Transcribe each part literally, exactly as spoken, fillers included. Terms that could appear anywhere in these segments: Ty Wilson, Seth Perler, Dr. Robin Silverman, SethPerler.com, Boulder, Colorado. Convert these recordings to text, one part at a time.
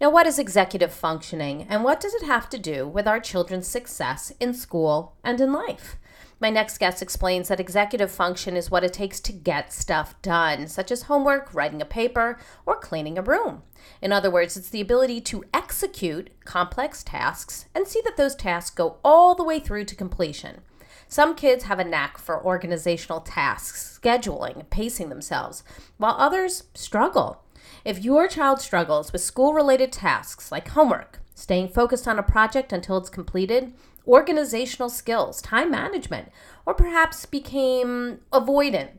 Now, what is executive functioning, and what does it have to do with our children's success in school and in life? My next guest explains that executive function is what it takes to get stuff done, such as homework, writing a paper, or cleaning a room. In other words, it's the ability to execute complex tasks and see that those tasks go all the way through to completion. Some kids have a knack for organizational tasks, scheduling, pacing themselves, while others struggle. If your child struggles with school-related tasks like homework, staying focused on a project until it's completed, organizational skills, time management, or perhaps became avoidant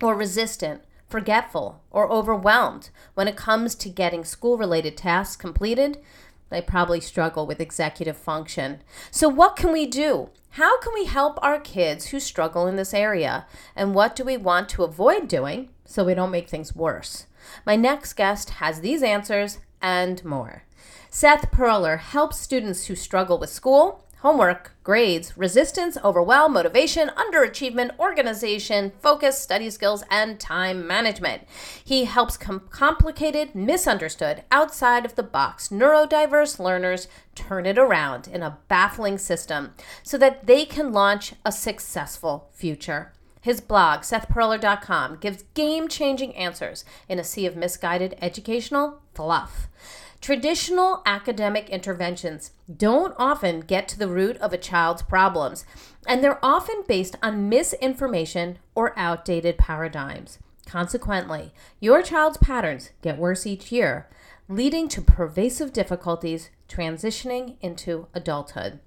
or resistant, forgetful, or overwhelmed when it comes to getting school-related tasks completed, they probably struggle with executive function. So what can we do? How can we help our kids who struggle in this area? And what do we want to avoid doing so we don't make things worse? My next guest has these answers and more. Seth Perler helps students who struggle with school, homework, grades, resistance, overwhelm, motivation, underachievement, organization, focus, study skills, and time management. He helps com- complicated, misunderstood, outside-of-the-box, neurodiverse learners turn it around in a baffling system so that they can launch a successful future. His blog, Seth Perler dot com, gives game-changing answers in a sea of misguided educational fluff. Traditional academic interventions don't often get to the root of a child's problems, and they're often based on misinformation or outdated paradigms. Consequently, your child's patterns get worse each year, leading to pervasive difficulties transitioning into adulthood.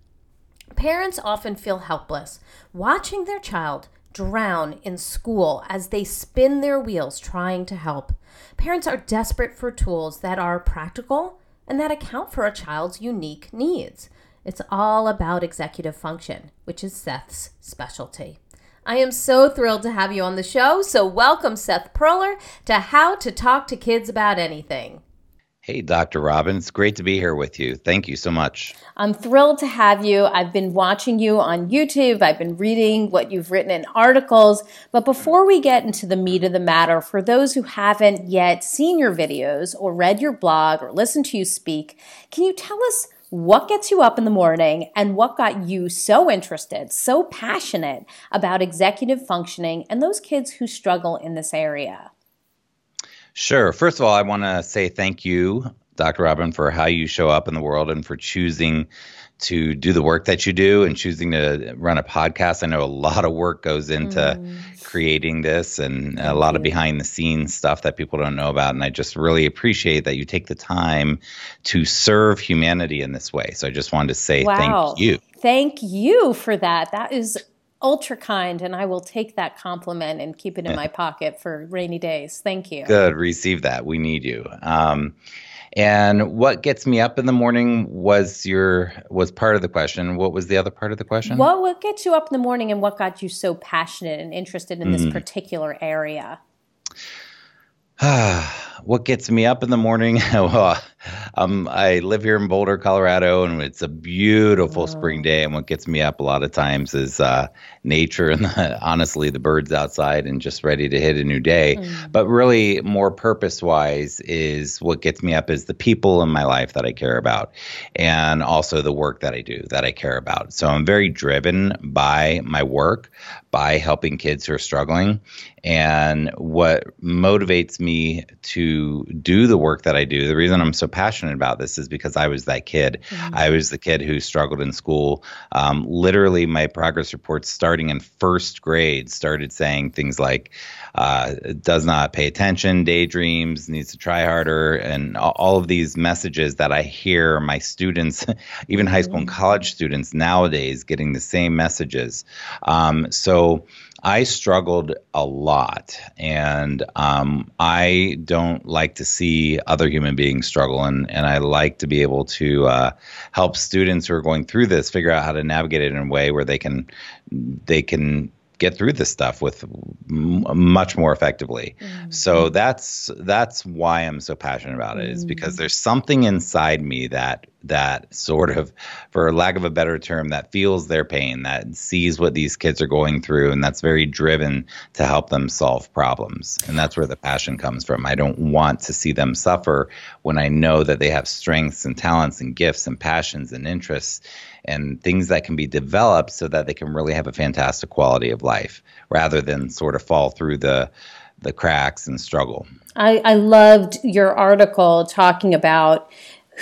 Parents often feel helpless watching their child drown in school as they spin their wheels trying to help. Parents are desperate for tools that are practical and that account for a child's unique needs. It's all about executive function, which is Seth's specialty. I am so thrilled to have you on the show, so welcome Seth Perler to How to Talk to Kids About Anything. Hey, Doctor Robin, it's great to be here with you. Thank you so much. I'm thrilled to have you. I've been watching you on YouTube. I've been reading what you've written in articles. But before we get into the meat of the matter, for those who haven't yet seen your videos or read your blog or listened to you speak, can you tell us what gets you up in the morning and what got you so interested, so passionate about executive functioning and those kids who struggle in this area? Sure. First of all, I want to say thank you, Doctor Robin, for how you show up in the world and for choosing to do the work that you do and choosing to run a podcast. I know a lot of work goes into mm. creating this and thank a lot you. of behind the scenes stuff that people don't know about. And I just really appreciate that you take the time to serve humanity in this way. So I just wanted to say wow. thank you. Thank you for that. That is ultra kind, and I will take that compliment and keep it in my pocket for rainy days. Thank you. Good. Receive that. We need you. Um, and what gets me up in the morning was your was part of the question. What was the other part of the question? What what gets you up in the morning, and what got you so passionate and interested in mm. this particular area? What gets me up in the morning? well, um, I live here in Boulder, Colorado, and it's a beautiful oh. spring day. And what gets me up a lot of times is uh, nature and the, honestly the birds outside and just ready to hit a new day. Mm. But really more purpose-wise is what gets me up is the people in my life that I care about and also the work that I do that I care about. So I'm very driven by my work, by helping kids who are struggling. And what motivates me to to do the work that I do. The reason I'm so passionate about this is because I was that kid. Mm-hmm. I was the kid who struggled in school. Um, literally, my progress reports starting in first grade started saying things like, uh, does not pay attention, daydreams, needs to try harder, and all of these messages that I hear my students, even high school mm-hmm. and college students nowadays, getting the same messages. Um, so I struggled a lot, and um, I don't like to see other human beings struggle, and, and I like to be able to uh, help students who are going through this figure out how to navigate it in a way where they can they can get through this stuff with m- much more effectively. Mm-hmm. So that's that's why I'm so passionate about it, is mm-hmm. because there's something inside me that that sort of, for lack of a better term, that feels their pain, that sees what these kids are going through, and that's very driven to help them solve problems. And that's where the passion comes from. I don't want to see them suffer when I know that they have strengths and talents and gifts and passions and interests and things that can be developed so that they can really have a fantastic quality of life, rather than sort of fall through the the cracks and struggle. I, I loved your article talking about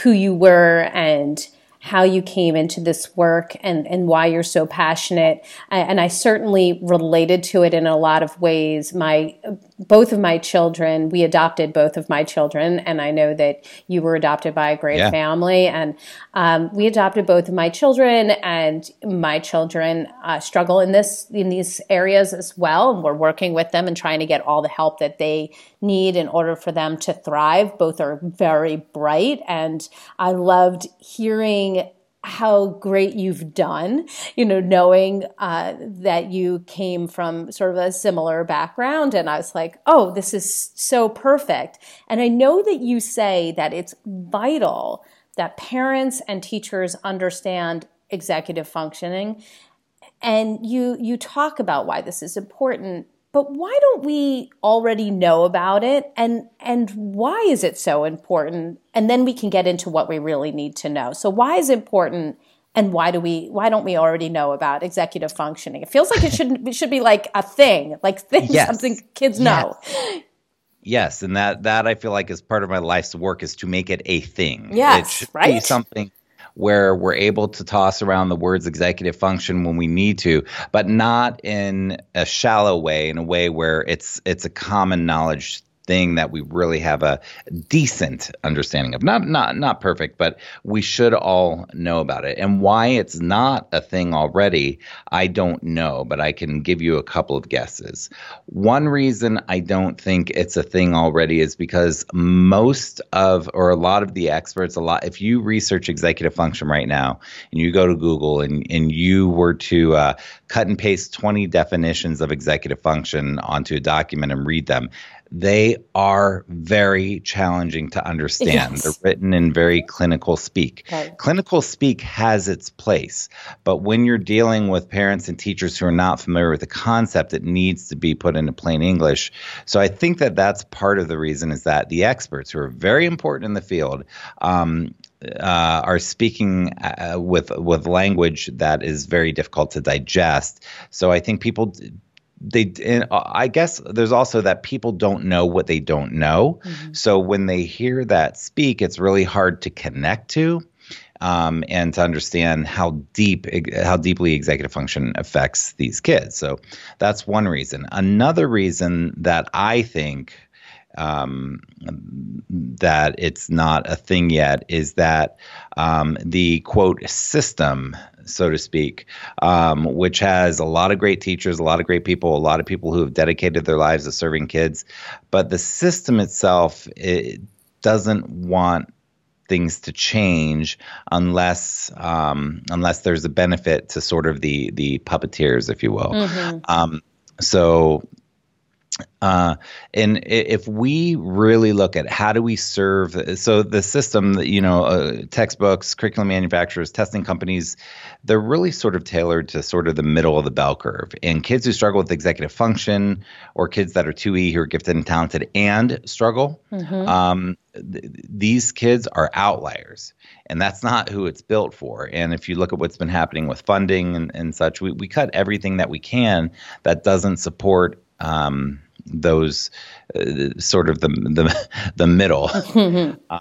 who you were and how you came into this work, and, and why you're so passionate. And I certainly related to it in a lot of ways. My, both of my children, we adopted both of my children, and I know that you were adopted by a great yeah. family, and um, we adopted both of my children, and my children uh, struggle in this, in these areas as well. And we're working with them and trying to get all the help that they need in order for them to thrive. Both are very bright, and I loved hearing how great you've done, you know, knowing uh, that you came from sort of a similar background. And I was like, oh, this is so perfect. And I know that you say that it's vital that parents and teachers understand executive functioning. And you you talk about why this is important, but why don't we already know about it? And and why is it so important? And then we can get into what we really need to know. So why is it important, and why do we why don't we already know about executive functioning? It feels like it should it should be like a thing, like thing yes. something kids know. Yes. Yes, and that that I feel like is part of my life's work, is to make it a thing. Yes, it should right? be something where we're able to toss around the words executive function when we need to, but not in a shallow way, in a way where it's it's a common knowledge thing that we really have a decent understanding of. Not not not perfect, but we should all know about it. And why it's not a thing already, I don't know, but I can give you a couple of guesses. One reason I don't think it's a thing already is because most of, or a lot of the experts, a lot, if you research executive function right now, and you go to Google and, and you were to uh, cut and paste twenty definitions of executive function onto a document and read them, they are very challenging to understand. Yes. They're written in very clinical speak. Right. Clinical speak has its place, but when you're dealing with parents and teachers who are not familiar with the concept, it needs to be put into plain English. So I think that that's part of the reason, is that the experts, who are very important in the field, um, Uh, are speaking uh, with with language that is very difficult to digest. So I think people, they, and I guess there's also that people don't know what they don't know. Mm-hmm. So when they hear that speak, it's really hard to connect to. Um, and to understand how deep, how deeply executive function affects these kids. So that's one reason. Another reason that I think Um, that it's not a thing yet is that um, the quote system, so to speak, um, which has a lot of great teachers, a lot of great people, a lot of people who have dedicated their lives to serving kids, but the system itself, it doesn't want things to change unless um, unless there's a benefit to sort of the the puppeteers, if you will. Mm-hmm. Um, so. Uh, and if we really look at how do we serve, so the system that, you know, uh, textbooks, curriculum manufacturers, testing companies, they're really sort of tailored to sort of the middle of the bell curve. And kids who struggle with executive function, or kids that are two E, who are gifted and talented and struggle, mm-hmm. um, th- these kids are outliers. And that's not who it's built for. And if you look at what's been happening with funding and, and such, we, we cut everything that we can that doesn't support Um, those uh, sort of the the, the middle. uh,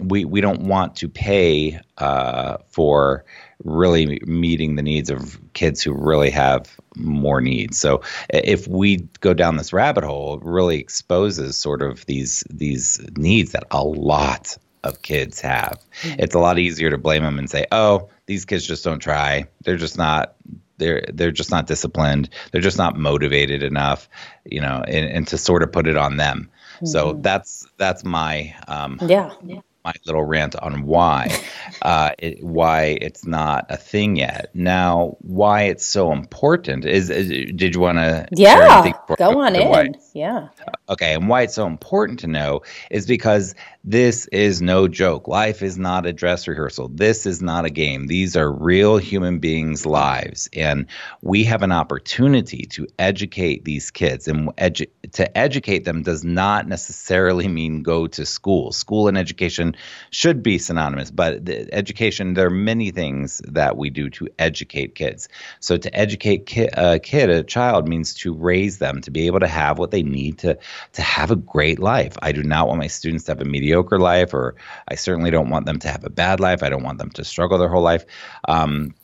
we we don't want to pay uh, for really meeting the needs of kids who really have more needs. So if we go down this rabbit hole, it really exposes sort of these these needs that a lot of kids have. Mm-hmm. It's a lot easier to blame them and say, "Oh, these kids just don't try. They're just not. They're they're just not disciplined. They're just not motivated enough." You know, and, and to sort of put it on them. Mm-hmm. So that's that's my um, yeah. yeah. my little rant on why, uh, it, why it's not a thing yet. Now, why it's so important is, is did you want to? Yeah, go on in. Why? Yeah. Okay. And why it's so important to know is because this is no joke. Life is not a dress rehearsal. This is not a game. These are real human beings' lives. And we have an opportunity to educate these kids. And edu- to educate them does not necessarily mean go to school. School and education should be synonymous, but the education, there are many things that we do to educate kids. So to educate ki- a kid, a child, means to raise them to be able to have what they need to, to have a great life. I do not want my students to have a mediocre life, or I certainly don't want them to have a bad life. I don't want them to struggle their whole life. Um,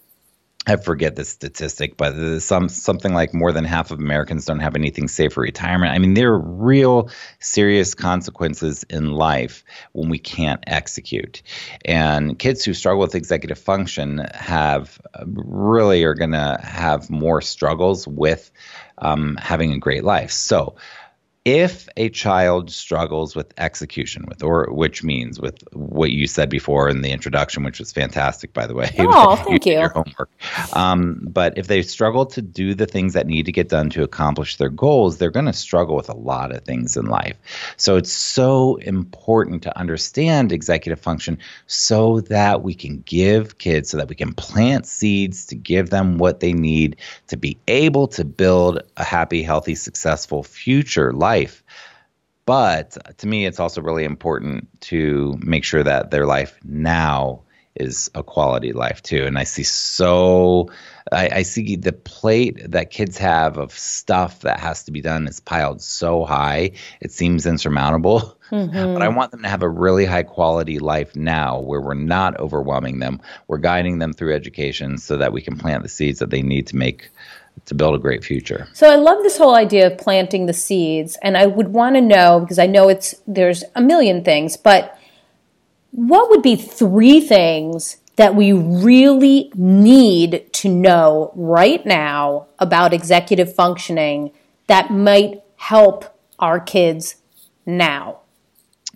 I forget the statistic, but some something like more than half of Americans don't have anything saved for retirement. I mean, there are real serious consequences in life when we can't execute. And kids who struggle with executive function have really are going to have more struggles with um, having a great life. So if a child struggles with execution, with or which means with what you said before in the introduction, which was fantastic, by the way. Oh, thank you. you. Your homework. Um, but if they struggle to do the things that need to get done to accomplish their goals, they're going to struggle with a lot of things in life. So it's so important to understand executive function so that we can give kids, so that we can plant seeds to give them what they need to be able to build a happy, healthy, successful future life. Life. But to me, it's also really important to make sure that their life now is a quality life too. And I see so, I, I see the plate that kids have of stuff that has to be done is piled so high, it seems insurmountable. Mm-hmm. But I want them to have a really high quality life now where we're not overwhelming them. We're guiding them through education so that we can plant the seeds that they need to make to build a great future. So I love this whole idea of planting the seeds, and I would want to know, because I know it's there's a million things, but what would be three things that we really need to know right now about executive functioning that might help our kids now?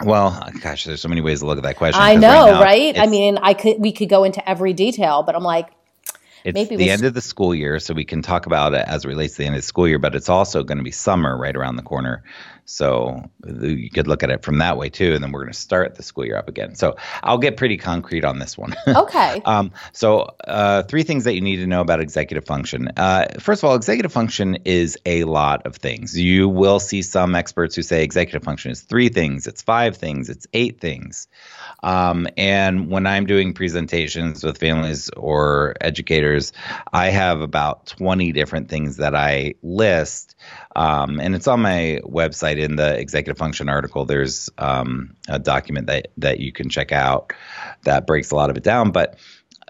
Well, gosh, there's so many ways to look at that question. I know, right? Now, right? I mean, I could we could go into every detail, but I'm like, It's Maybe the end of the school year, so we can talk about it as it relates to the end of the school year, but it's also going to be summer right around the corner. So you could look at it from that way too, and then we're going to start the school year up again. So I'll get pretty concrete on this one. Okay. um, so uh, three things that you need to know about executive function. Uh, first of all, executive function is a lot of things. You will see some experts who say executive function is three things, it's five things, it's eight things. Um, and when I'm doing presentations with families or educators, I have about twenty different things that I list, um, and it's on my website. In the executive function article, there's um, a document that, that you can check out that breaks a lot of it down. But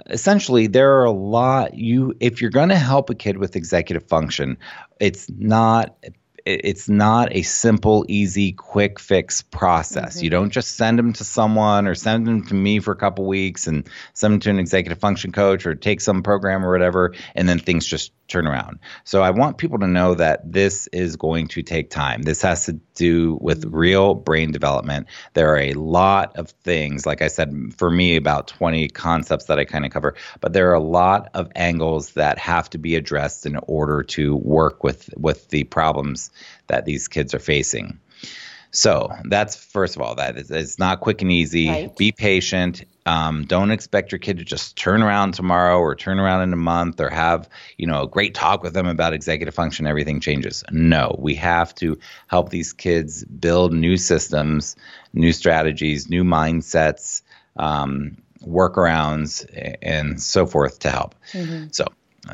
essentially, there are a lot you if you're going to help a kid with executive function, it's not it's not a simple, easy, quick fix process. Mm-hmm. You don't just send them to someone or send them to me for a couple weeks and send them to an executive function coach or take some program or whatever, and then things just turn around. So I want people to know that this is going to take time. This has to do with real brain development. There are a lot of things, like I said, for me, about twenty concepts that I kind of cover, but there are a lot of angles that have to be addressed in order to work with, with the problems that these kids are facing. So that's, first of all, that is, it's not quick and easy. Right. Be patient. Um, don't expect your kid to just turn around tomorrow or turn around in a month or have, you know, a great talk with them about executive function. Everything changes. No, we have to help these kids build new systems, new strategies, new mindsets, um, workarounds, and so forth to help. Mm-hmm. So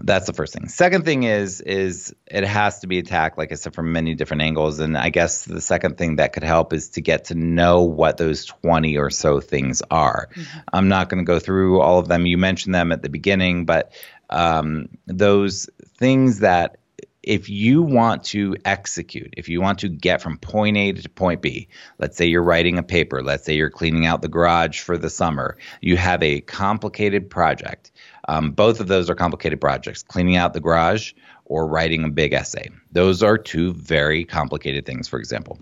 that's the first thing. Second thing is, is it has to be attacked, like I said, from many different angles. And I guess the second thing that could help is to get to know what those twenty or so things are. Mm-hmm. I'm not going to go through all of them. You mentioned them at the beginning, but um, those things that if you want to execute, if you want to get from point A to point B, let's say you're writing a paper, let's say you're cleaning out the garage for the summer, you have a complicated project. Um, both of those are complicated projects, cleaning out the garage or writing a big essay. Those are two very complicated things, for example.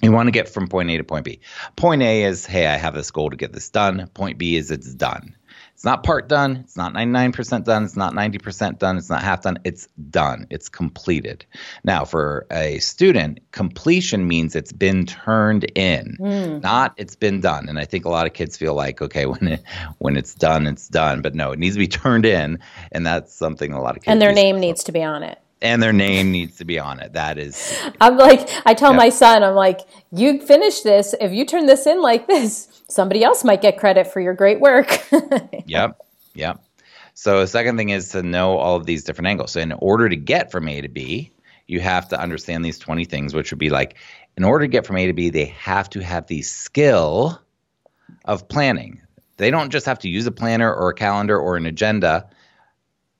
You want to get from point A to point B. Point A is, hey, I have this goal to get this done. Point B is it's done. It's not part done. It's not ninety-nine percent done. It's not ninety percent done. It's not half done. It's done. It's completed. Now, for a student, completion means it's been turned in, mm. not it's been done. And I think a lot of kids feel like, okay, when it, when it's done, it's done. But no, it needs to be turned in. And that's something a lot of kids And their name needs to be on it. And their name needs to be on it. That is. I'm like, I tell yeah. my son, I'm like, you finish this. If you turn this in like this, somebody else might get credit for your great work. Yep. Yep. So the second thing is to know all of these different angles. So in order to get from A to B, you have to understand these twenty things, which would be like, in order to get from A to B, they have to have the skill of planning. They don't just have to use a planner or a calendar or an agenda.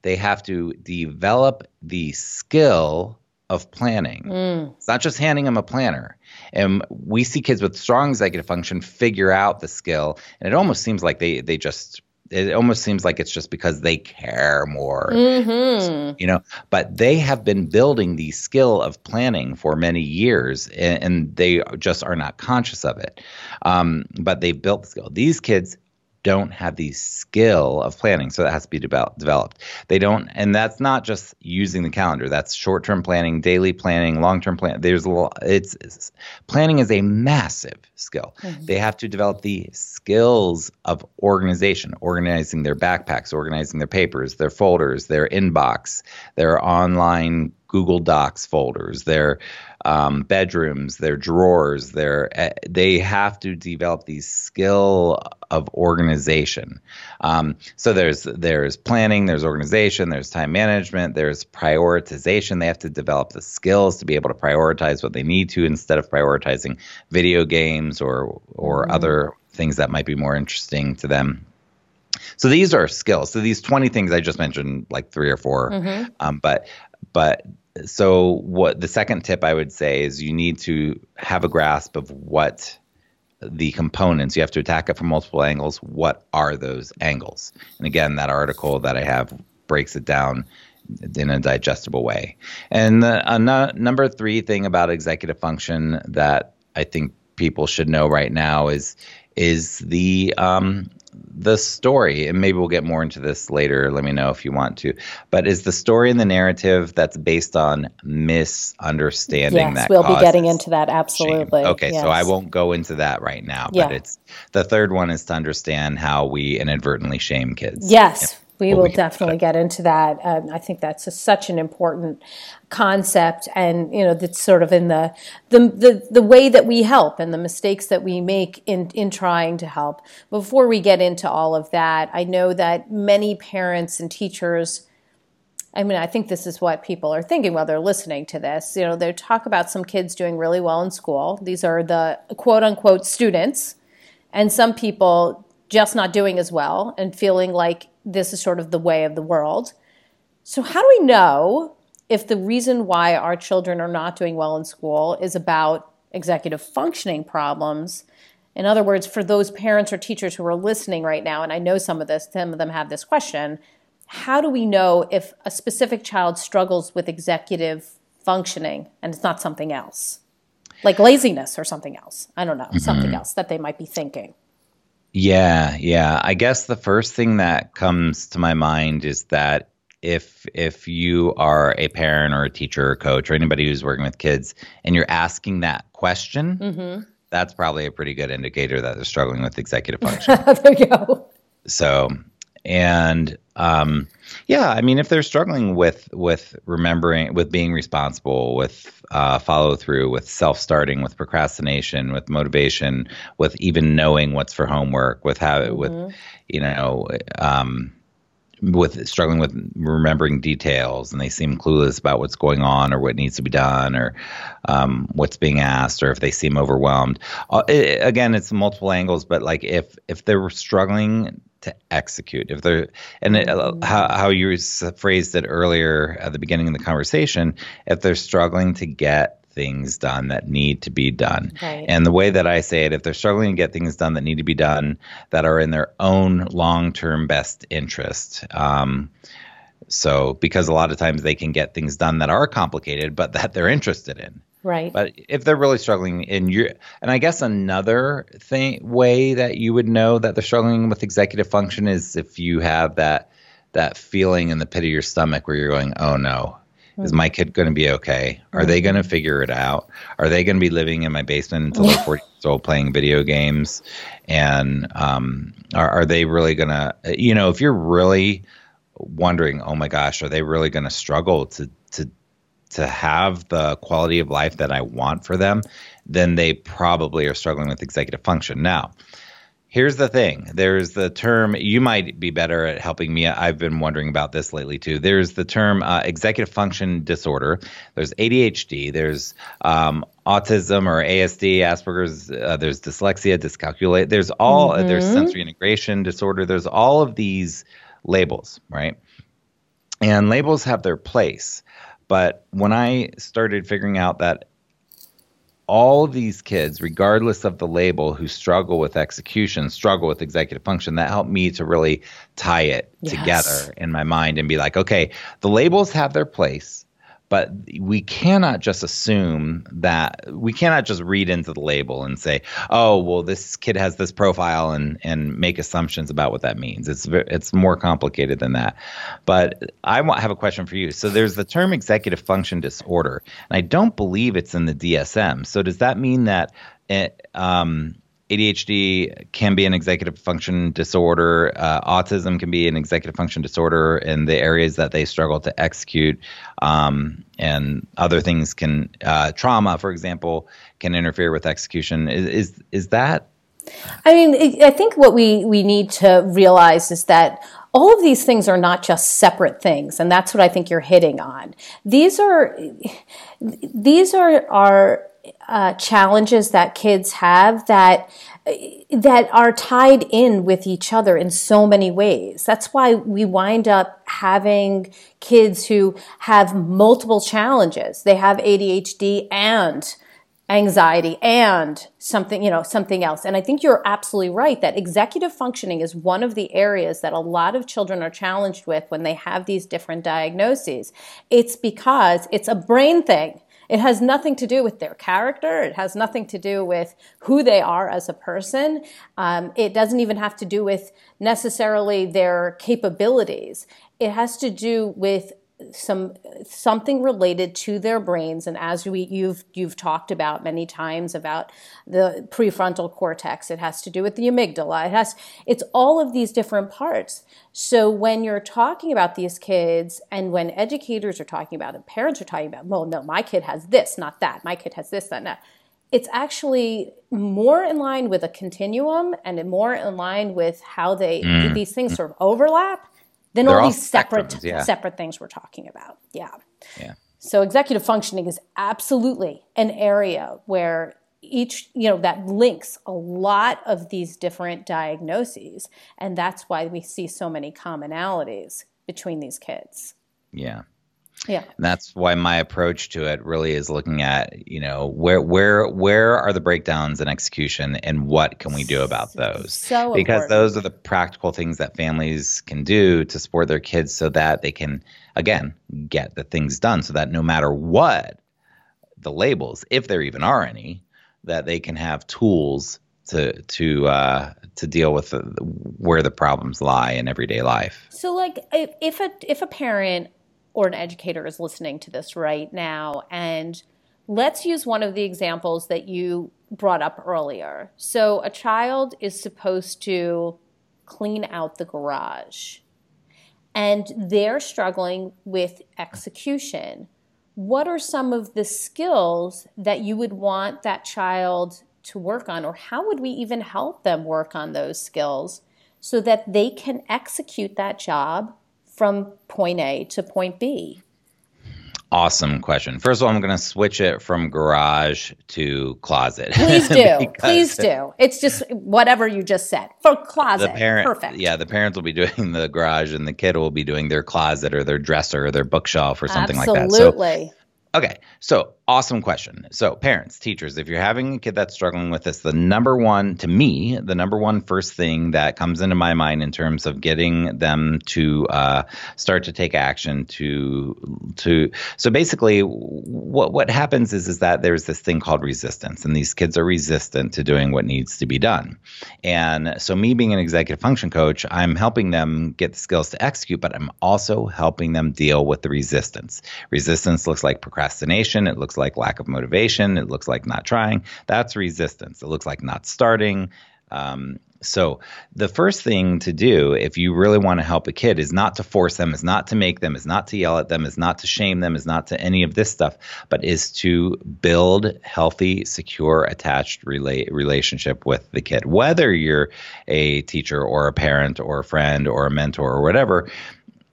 They have to develop the skill of planning. Mm. It's not just handing them a planner. And we see kids with strong executive function figure out the skill. And it almost seems like they they just – it almost seems like it's just because they care more, mm-hmm. you know. But they have been building the skill of planning for many years, and, and they just are not conscious of it. Um, but they built the skill. These kids – don't have the skill of planning. So that has to be devel- developed. They don't, and that's not just using the calendar. That's short-term planning, daily planning, long-term planning. There's a lot, it's, it's planning is a massive skill. Mm-hmm. They have to develop the skills of organization, organizing their backpacks, organizing their papers, their folders, their inbox, their online Google Docs folders, their um, bedrooms, their drawers, their uh, they have to develop the skill of organization. Um, so there's there's planning, there's organization, there's time management, there's prioritization. They have to develop the skills to be able to prioritize what they need to instead of prioritizing video games or or mm-hmm. other things that might be more interesting to them. So these are skills. So these twenty things I just mentioned, like three or four, mm-hmm. um, but but. So what the second tip I would say is you need to have a grasp of what the components, you have to attack it from multiple angles. What are those angles? And again, that article that I have breaks it down in a digestible way. And the uh, no, number three thing about executive function that I think people should know right now is is the um, the story, and maybe we'll get more into this later. Let me know if you want to. But is the story and the narrative that's based on misunderstanding yes, that we'll be getting into that absolutely. Shame. Okay, yes. So I won't go into that right now. But yeah. it's the third one is to understand how we inadvertently shame kids. Yes, yeah, we will definitely get into that. Um, I think that's a, such an important concept, and you know that's sort of in the, the the the way that we help and the mistakes that we make in in trying to help. Before we get into all of that, I know that many parents and teachers, I mean, I think this is what people are thinking while they're listening to this. You know, they talk about some kids doing really well in school. These are the quote unquote students, and some people just not doing as well and feeling like this is sort of the way of the world. So how do we know if the reason why our children are not doing well in school is about executive functioning problems? In other words, for those parents or teachers who are listening right now, and I know some of this, some of them have this question, how do we know if a specific child struggles with executive functioning and it's not something else? Like laziness or something else. I don't know, mm-hmm. something else that they might be thinking. Yeah, yeah. I guess the first thing that comes to my mind is that if if you are a parent or a teacher or coach or anybody who's working with kids and you're asking that question, mm-hmm. that's probably a pretty good indicator that they're struggling with executive function. There you go. So, and um, yeah, I mean, if they're struggling with with remembering, with being responsible, with uh, follow through, with self-starting, with procrastination, with motivation, with even knowing what's for homework, with how, mm-hmm. with, you know, um. with struggling with remembering details, and they seem clueless about what's going on or what needs to be done or um, what's being asked, or if they seem overwhelmed. Uh, it, again, it's multiple angles, but like if if they're struggling to execute, if they're and it, uh, how how you phrased it earlier at the beginning of the conversation, if they're struggling to get things done that need to be done. Right. And the way that I say it, if they're struggling to get things done that need to be done that are in their own long-term best interest. Um, so because a lot of times they can get things done that are complicated, but that they're interested in. Right. But if they're really struggling in your, and I guess another thing, way that you would know that they're struggling with executive function is if you have that, that feeling in the pit of your stomach where you're going, oh no, is my kid going to be okay? Are mm-hmm. they going to figure it out? Are they going to be living in my basement until they're forty years old playing video games? And um, are, are they really going to, you know, if you're really wondering, oh my gosh, are they really going to struggle to to to have the quality of life that I want for them? Then they probably are struggling with executive function. Now, here's the thing. There's the term, you might be better at helping me. I've been wondering about this lately too. There's the term uh, executive function disorder. There's A D H D. There's um, autism or A S D, Asperger's. Uh, there's dyslexia, dyscalculia. There's all, mm-hmm. there's sensory integration disorder. There's all of these labels, right? And labels have their place. But when I started figuring out that all of these kids, regardless of the label, who struggle with execution, struggle with executive function, that helped me to really tie it yes. together in my mind and be like, okay, the labels have their place, but we cannot just assume that we cannot just read into the label and say, oh, well, this kid has this profile and, and make assumptions about what that means. It's it's more complicated than that. But I have a question for you. So there's the term executive function disorder, and I don't believe it's in the D S M. So does that mean that it, um, A D H D can be an executive function disorder, uh, autism can be an executive function disorder in the areas that they struggle to execute, um, and other things can, uh, trauma, for example, can interfere with execution. Is is, is that? I mean, I think what we, we need to realize is that all of these things are not just separate things, and that's what I think you're hitting on. These are, these are, are Uh, challenges that kids have that that are tied in with each other in so many ways. That's why we wind up having kids who have multiple challenges. They have A D H D and anxiety and something, you know, something else. And I think you're absolutely right that executive functioning is one of the areas that a lot of children are challenged with when they have these different diagnoses. It's because it's a brain thing. It has nothing to do with their character. It has nothing to do with who they are as a person. Um, it doesn't even have to do with necessarily their capabilities. It has to do with some something related to their brains. And as we you've you've talked about many times about the prefrontal cortex, it has to do with the amygdala. It has it's all of these different parts. So when you're talking about these kids, and when educators are talking about it, parents are talking about, well, no, my kid has this, not that. My kid has this, not that. It's actually more in line with a continuum, and more in line with how they mm. these things sort of overlap. Then all, all these separate yeah. separate things we're talking about. Yeah. Yeah. So executive functioning is absolutely an area where each, you know, that links a lot of these different diagnoses. And that's why we see so many commonalities between these kids. Yeah. Yeah. And that's why my approach to it really is looking at, you know, where where where are the breakdowns in execution, and what can we do about those? So because important. Those are the practical things that families can do to support their kids so that they can, again, get the things done, so that no matter what the labels, if there even are any, that they can have tools to to uh, to deal with the, where the problems lie in everyday life. So like if, if a if a parent or an educator is listening to this right now, and let's use one of the examples that you brought up earlier. So a child is supposed to clean out the garage, and they're struggling with execution. What are some of the skills that you would want that child to work on, or how would we even help them work on those skills so that they can execute that job from point A to point B? Awesome question. First of all, I'm going to switch it from garage to closet. Please do. Please do. It's just whatever you just said. For closet. The parent, perfect. Yeah, the parents will be doing the garage and the kid will be doing their closet or their dresser or their bookshelf or something Absolutely. Like that. Absolutely. So, okay. So awesome question. So parents, teachers, if you're having a kid that's struggling with this, the number one, to me, the number one first thing that comes into my mind in terms of getting them to uh, start to take action to, to, so basically what, what happens is, is that there's this thing called resistance, and these kids are resistant to doing what needs to be done. And so me being an executive function coach, I'm helping them get the skills to execute, but I'm also helping them deal with the resistance. Resistance looks like procrastination. It looks like lack of motivation. It looks like not trying. That's resistance. It looks like not starting. Um, so the first thing to do if you really want to help a kid is not to force them, is not to make them, is not to yell at them, is not to shame them, is not to any of this stuff, but is to build healthy, secure, attached rela- relationship with the kid. Whether you're a teacher or a parent or a friend or a mentor or whatever,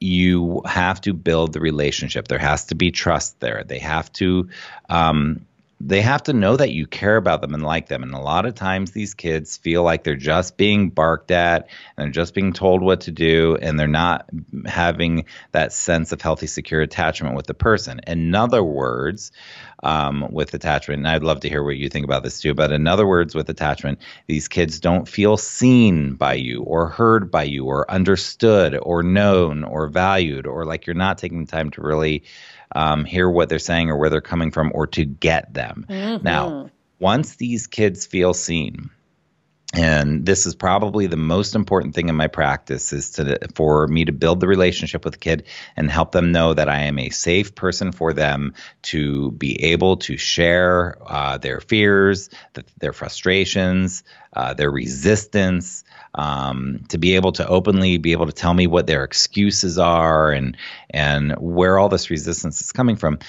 you have to build the relationship. There has to be trust there. They have to, um, they have to know that you care about them and like them. And a lot of times these kids feel like they're just being barked at and they're just being told what to do, and they're not having that sense of healthy, secure attachment with the person. In other words, um, with attachment, and I'd love to hear what you think about this too, but in other words, with attachment, these kids don't feel seen by you or heard by you or understood or known or valued, or like you're not taking the time to really um, hear what they're saying or where they're coming from or to get them. Mm-hmm. Now, once these kids feel seen, and this is probably the most important thing in my practice, is to for me to build the relationship with the kid and help them know that I am a safe person for them to be able to share uh, their fears, th- their frustrations, uh, their resistance, um, to be able to openly be able to tell me what their excuses are and and where all this resistance is coming from.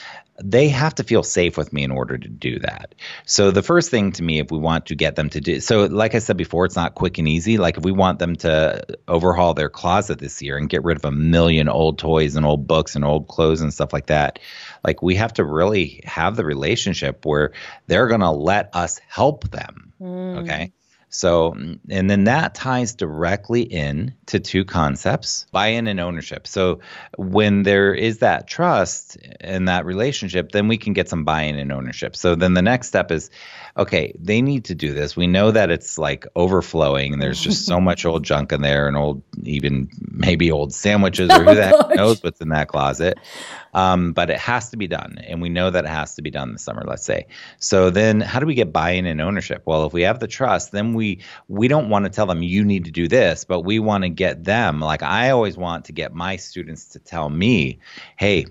They have to feel safe with me in order to do that. So the first thing to me, if we want to get them to do, so like I said before, it's not quick and easy. Like if we want them to overhaul their closet this year and get rid of a million old toys and old books and old clothes and stuff like that, like we have to really have the relationship where they're going to let us help them. Mm. Okay. So, and then that ties directly in to two concepts, buy-in and ownership. So when there is that trust and that relationship, then we can get some buy-in and ownership. So then the next step is, okay, they need to do this. We know that it's like overflowing and there's just so much old junk in there and old, even maybe old sandwiches or who the heck knows what's in that closet. Um, but it has to be done. And we know that it has to be done this summer, let's say. So then how do we get buy-in and ownership? Well, if we have the trust, then we We we don't want to tell them you need to do this, but we want to get them. Like I always want to get my students to tell me, hey,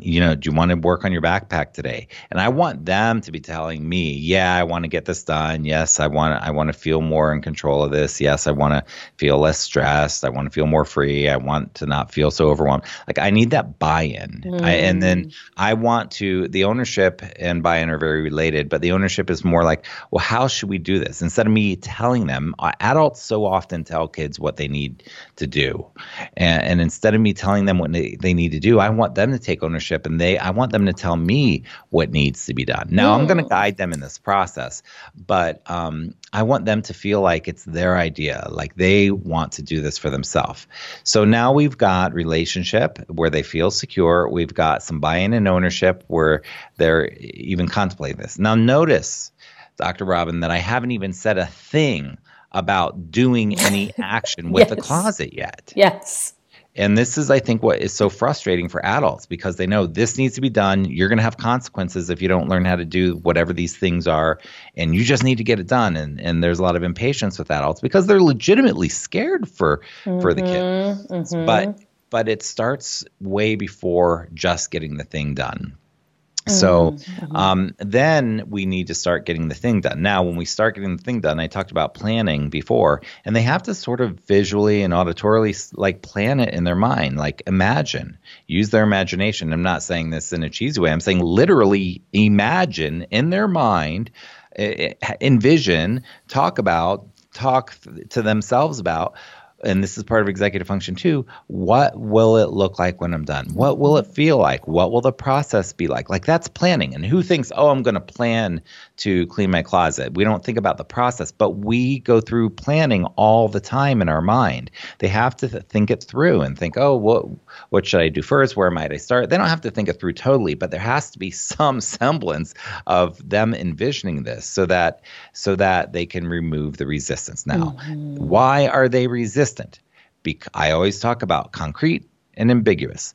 you know, do you want to work on your backpack today? And I want them to be telling me, yeah, I want to get this done. Yes, I want I want to feel more in control of this. Yes, I want to feel less stressed. I want to feel more free. I want to not feel so overwhelmed. Like I need that buy-in. Mm. I, and then I want to, the ownership and buy-in are very related, but the ownership is more like, well, how should we do this? Instead of me telling them, adults so often tell kids what they need to do. And, and instead of me telling them what they, they need to do, I want them to take ownership. And they, I want them to tell me what needs to be done. Now, mm. I'm going to guide them in this process, but um, I want them to feel like it's their idea, like they want to do this for themselves. So now we've got relationship where they feel secure. We've got some buy-in and ownership where they're even contemplating this. Now, notice, Doctor Robin, that I haven't even said a thing about doing any action with yes. the closet yet. Yes. And this is, I think, what is so frustrating for adults, because they know this needs to be done. You're going to have consequences if you don't learn how to do whatever these things are, and you just need to get it done. And and there's a lot of impatience with adults because they're legitimately scared for, mm-hmm, for the kids. Mm-hmm. But but it starts way before just getting the thing done. So um, then we need to start getting the thing done. Now, when we start getting the thing done, I talked about planning before, and they have to sort of visually and auditorily like plan it in their mind, like imagine, use their imagination. I'm not saying this in a cheesy way. I'm saying literally imagine in their mind, envision, talk about, talk to themselves about and this is part of executive function too, what will it look like when I'm done? What will it feel like? What will the process be like? Like, that's planning. And who thinks, oh, I'm going to plan to clean my closet? We don't think about the process, but we go through planning all the time in our mind. They have to th- think it through and think, oh, what, what should I do first? Where might I start? They don't have to think it through totally, but there has to be some semblance of them envisioning this so that, so that they can remove the resistance. Now, mm-hmm. why are they resistant? Be- I always talk about concrete and ambiguous.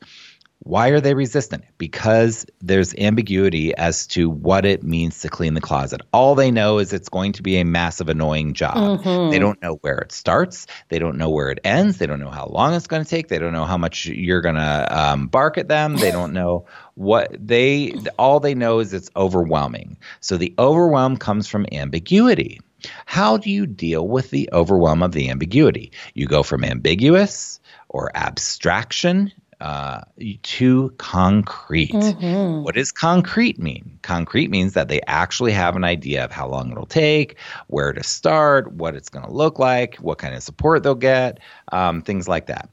Why are they resistant? Because there's ambiguity as to what it means to clean the closet. All they know is it's going to be a massive, annoying job. Mm-hmm. They don't know where it starts. They don't know where it ends. They don't know how long it's going to take. They don't know how much you're going to um, bark at them. They don't know what they – all they know is it's overwhelming. So the overwhelm comes from ambiguity. How do you deal with the overwhelm of the ambiguity? You go from ambiguous or abstraction uh, to concrete. Mm-hmm. What does concrete mean? Concrete means that they actually have an idea of how long it'll take, where to start, what it's going to look like, what kind of support they'll get, um, things like that.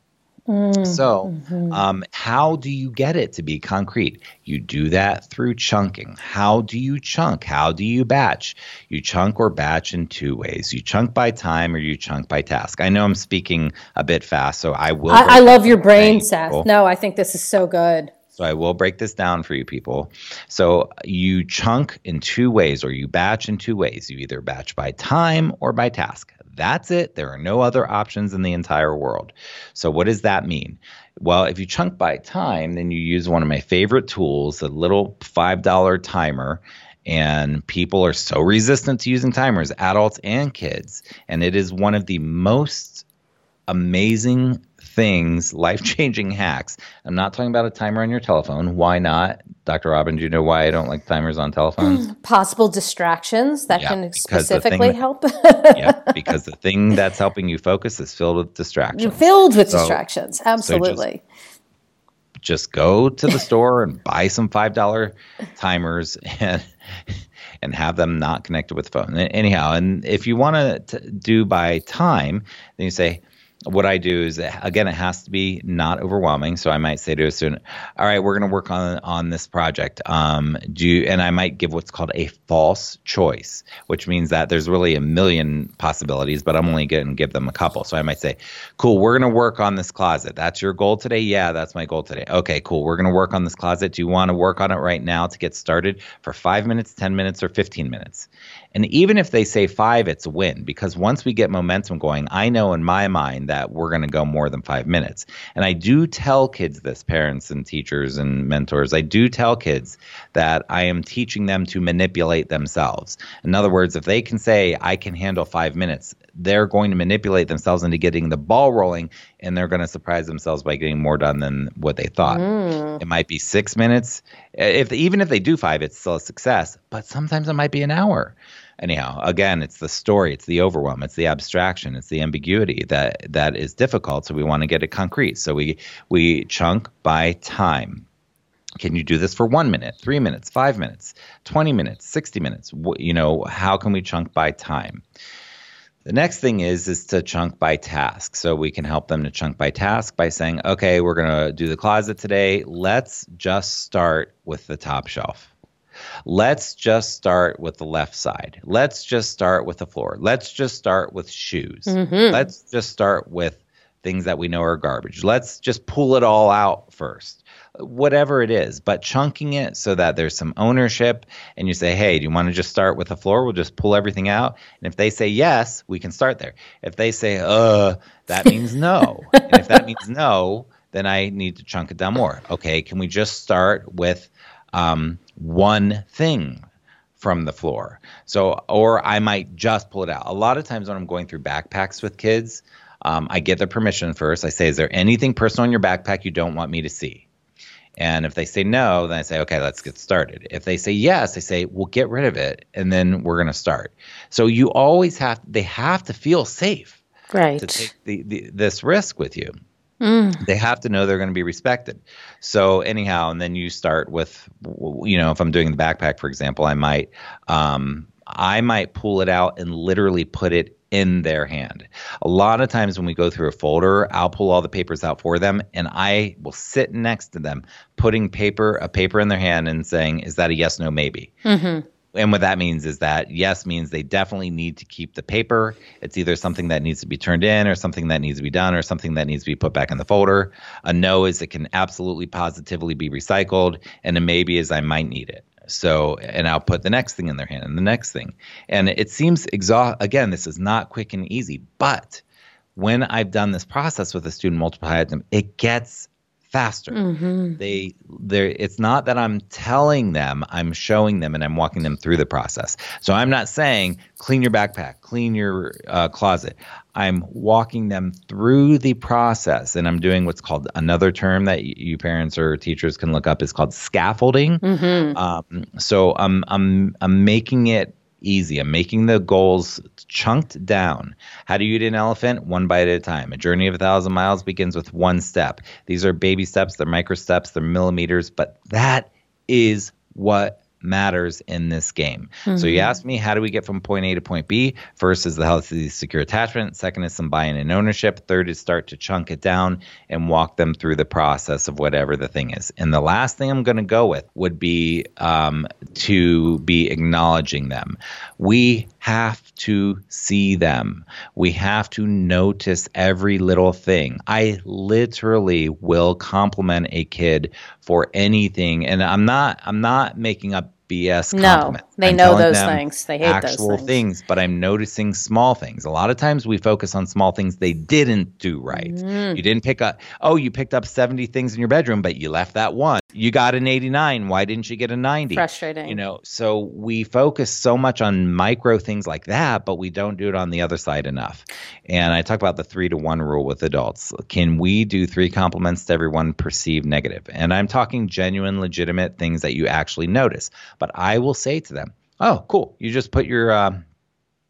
Mm-hmm. So um, how do you get it to be concrete? You do that through chunking. How do you chunk? How do you batch? You chunk or batch in two ways. You chunk by time or you chunk by task. I know I'm speaking a bit fast, so I will. I, I love your brain, Seth. People. No, I think this is so good. So I will break this down for you people. So you chunk in two ways or you batch in two ways. You either batch by time or by task. That's it. There are no other options in the entire world. So what does that mean? Well, if you chunk by time, then you use one of my favorite tools, a little five dollar timer. And people are so resistant to using timers, adults and kids. And it is one of the most amazing things, life-changing hacks. I'm not talking about a timer on your telephone. Why not? Doctor Robin, do you know why I don't like timers on telephones? Possible distractions that yeah, can specifically that, help. Yeah, because the thing that's helping you focus is filled with distractions. You're filled with so, distractions, absolutely. So just, just go to the store and buy some five dollar timers and and have them not connected with the phone. Anyhow, and if you want to do by time, then you say, what I do is, again, it has to be not overwhelming. So I might say to a student, all right, we're going to work on on this project. Um, do you, and I might give what's called a false choice, which means that there's really a million possibilities, but I'm only going to give them a couple. So I might say, cool, we're going to work on this closet. That's your goal today? Yeah, that's my goal today. Okay, cool. We're going to work on this closet. Do you want to work on it right now to get started for five minutes, ten minutes, or fifteen minutes? And even if they say five, it's a win, because once we get momentum going, I know in my mind that we're going to go more than five minutes. And I do tell kids this, parents and teachers and mentors, I do tell kids that I am teaching them to manipulate themselves. In other words, if they can say, I can handle five minutes, they're going to manipulate themselves into getting the ball rolling, and they're going to surprise themselves by getting more done than what they thought. Mm. It might be six minutes. If even if they do five, it's still a success, but sometimes it might be an hour. Anyhow, again, it's the story, it's the overwhelm, it's the abstraction, it's the ambiguity that that is difficult. So we want to get it concrete. So we we chunk by time. Can you do this for one minute, three minutes, five minutes, twenty minutes, sixty minutes? You know, how can we chunk by time? The next thing is is to chunk by task. So we can help them to chunk by task by saying, okay, we're going to do the closet today. Let's just start with the top shelf. Let's just start with the left side. Let's just start with the floor. Let's just start with shoes. Mm-hmm. Let's just start with things that we know are garbage. Let's just pull it all out first, whatever it is, but chunking it so that there's some ownership. And you say, hey, do you want to just start with the floor? We'll just pull everything out. And if they say yes, we can start there. If they say, uh, that means no. And if that means no, then I need to chunk it down more. Okay, can we just start with um, one thing from the floor? So, or I might just pull it out. A lot of times when I'm going through backpacks with kids, um, I get their permission first. I say, is there anything personal in your backpack you don't want me to see? And if they say no, then I say, okay, let's get started. If they say yes, I say, well, get rid of it, and then we're going to start. So you always have, they have to feel safe, right, to take the, the, this risk with you. Mm. They have to know they're going to be respected. So anyhow, and then you start with, you know, if I'm doing the backpack, for example, I might, um, I might pull it out and literally put it in their hand. A lot of times when we go through a folder, I'll pull all the papers out for them, and I will sit next to them putting paper a paper in their hand and saying, is that a yes, no, maybe? Mm-hmm. And what that means is that yes means they definitely need to keep the paper. It's either something that needs to be turned in or something that needs to be done or something that needs to be put back in the folder. A no is it can absolutely positively be recycled, and a maybe is I might need it. So, and I'll put the next thing in their hand and the next thing. And it seems exhaust, again, this is not quick and easy, but when I've done this process with a student multiple item, it gets faster. Mm-hmm. They, they're, it's not that I'm telling them, I'm showing them and I'm walking them through the process. So I'm not saying clean your backpack, clean your uh, closet. I'm walking them through the process, and I'm doing what's called another term that you parents or teachers can look up is called scaffolding. Mm-hmm. Um, so I'm, I'm, I'm making it easy. I'm making the goals chunked down. How do you eat an elephant? One bite at a time. A journey of a thousand miles begins with one step. These are baby steps. They're micro steps. They're millimeters. But that is what matters in this game. Mm-hmm. So you asked me, how do we get from point A to point B? First is the healthy, secure attachment. Second is some buy-in and ownership. Third is start to chunk it down and walk them through the process of whatever the thing is. And the last thing I'm going to go with would be um, to be acknowledging them. We have to see them. We have to notice every little thing. I literally will compliment a kid for anything. And I'm not, I'm not making up B S compliments. No, they I'm know those things. They hate actual those things. things, but I'm noticing small things. A lot of times we focus on small things they didn't do right. Mm. You didn't pick up, oh, you picked up seventy things in your bedroom, but you left that one. You got an eighty-nine. Why didn't you get a ninety? Frustrating. You know, so we focus so much on micro things like that, but we don't do it on the other side enough. And I talk about the three to one rule with adults. Can we do three compliments to everyone perceived negative? And I'm talking genuine, legitimate things that you actually notice. But I will say to them, oh, cool. You just put your uh,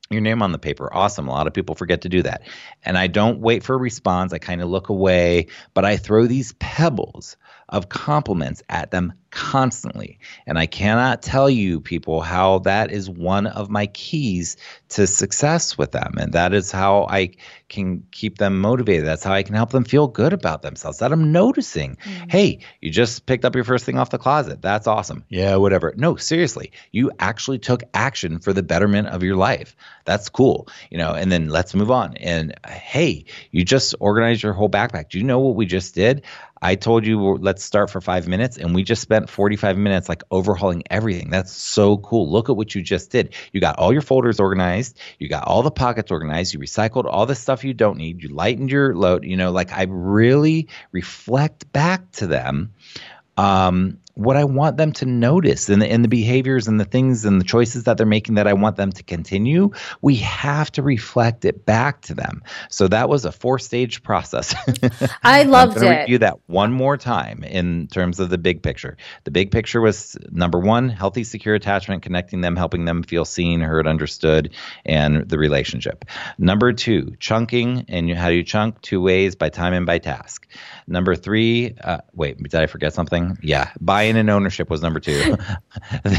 your name on the paper. Awesome. A lot of people forget to do that. And I don't wait for a response. I kind of look away, but I throw these pebbles of compliments at them constantly. And I cannot tell you people how that is one of my keys to success with them. And that is how I can keep them motivated. That's how I can help them feel good about themselves. That I'm noticing, mm-hmm. Hey, you just picked up your first thing off the closet. That's awesome. Yeah, whatever. No, seriously, you actually took action for the betterment of your life. That's cool. You know, and then let's move on. And hey, you just organized your whole backpack. Do you know what we just did? I told you, let's start for five minutes. And we just spent forty-five minutes like overhauling everything. That's so cool. Look at what you just did. You got all your folders organized. You got all the pockets organized. You recycled all the stuff you don't need. You lightened your load. You know, like I really reflect back to them um, what I want them to notice and the, and the behaviors and the things and the choices that they're making that I want them to continue. We have to reflect it back to them. So that was a four stage process. I loved I'm it. Review that one more time in terms of the big picture. The big picture was number one, healthy, secure attachment, connecting them, helping them feel seen, heard, understood, and the relationship. Number two, chunking. And how do you chunk? Two ways, by time and by task. Number three, uh, wait, did I forget something? Yeah. By Buy-in and ownership was number two.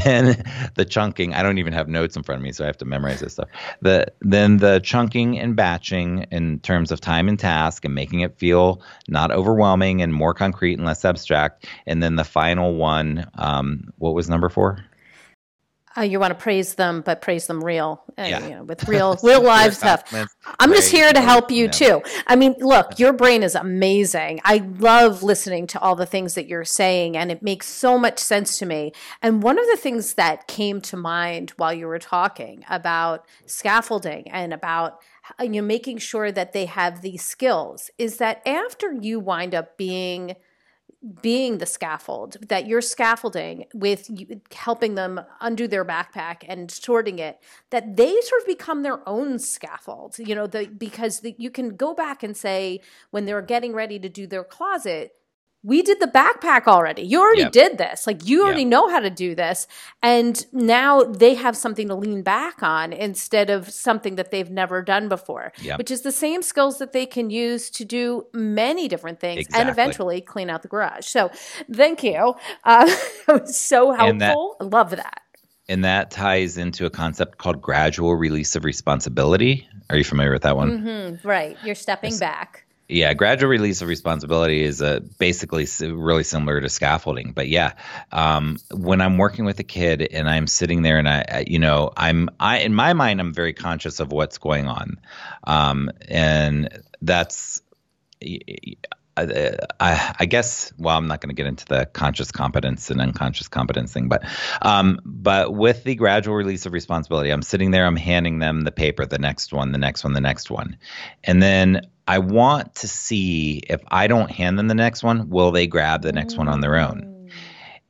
Then the chunking. I don't even have notes in front of me, so I have to memorize this stuff. The then the chunking and batching in terms of time and task and making it feel not overwhelming and more concrete and less abstract. And then the final one, um, what was number four? Uh, you want to praise them, but praise them real, uh, yeah. you know, with real, real live stuff. I'm just here to help you too. I mean, look, your brain is amazing. I love listening to all the things that you're saying, and it makes so much sense to me. And one of the things that came to mind while you were talking about scaffolding and about you know, making sure that they have these skills is that after you wind up being being the scaffold, that you're scaffolding with you, helping them undo their backpack and sorting it, that they sort of become their own scaffold, you know, the, because the, you can go back and say, when they're getting ready to do their closet, we did the backpack already. You already yep. did this. Like you already yep. know how to do this. And now they have something to lean back on instead of something that they've never done before, yep. which is the same skills that they can use to do many different things exactly. and eventually clean out the garage. So thank you. Uh, it was so helpful. That, I love that. And that ties into a concept called gradual release of responsibility. Are you familiar with that one? Mm-hmm, right. You're stepping yes. back. Yeah. Gradual release of responsibility is uh, basically really similar to scaffolding. But yeah, um, when I'm working with a kid and I'm sitting there and I, you know, I'm, I, in my mind, I'm very conscious of what's going on. Um, and that's, I, I guess, well, I'm not going to get into the conscious competence and unconscious competence thing, but, um, but with the gradual release of responsibility, I'm sitting there, I'm handing them the paper, the next one, the next one, the next one. And then I want to see if I don't hand them the next one, will they grab the next one on their own?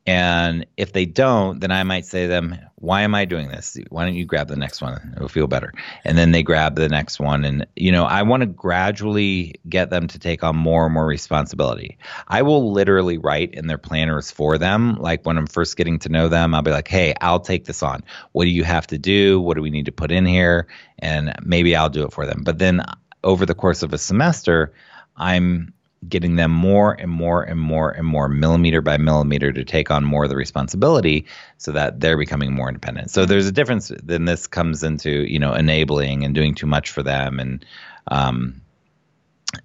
And if they don't, then I might say to them, why am I doing this? Why don't you grab the next one? It'll feel better. And then they grab the next one. And, you know, I want to gradually get them to take on more and more responsibility. I will literally write in their planners for them. Like when I'm first getting to know them, I'll be like, hey, I'll take this on. What do you have to do? What do we need to put in here? And maybe I'll do it for them. But then over the course of a semester, I'm getting them more and more and more and more millimeter by millimeter to take on more of the responsibility so that they're becoming more independent. So there's a difference. Then this comes into, you know, enabling and doing too much for them and, um,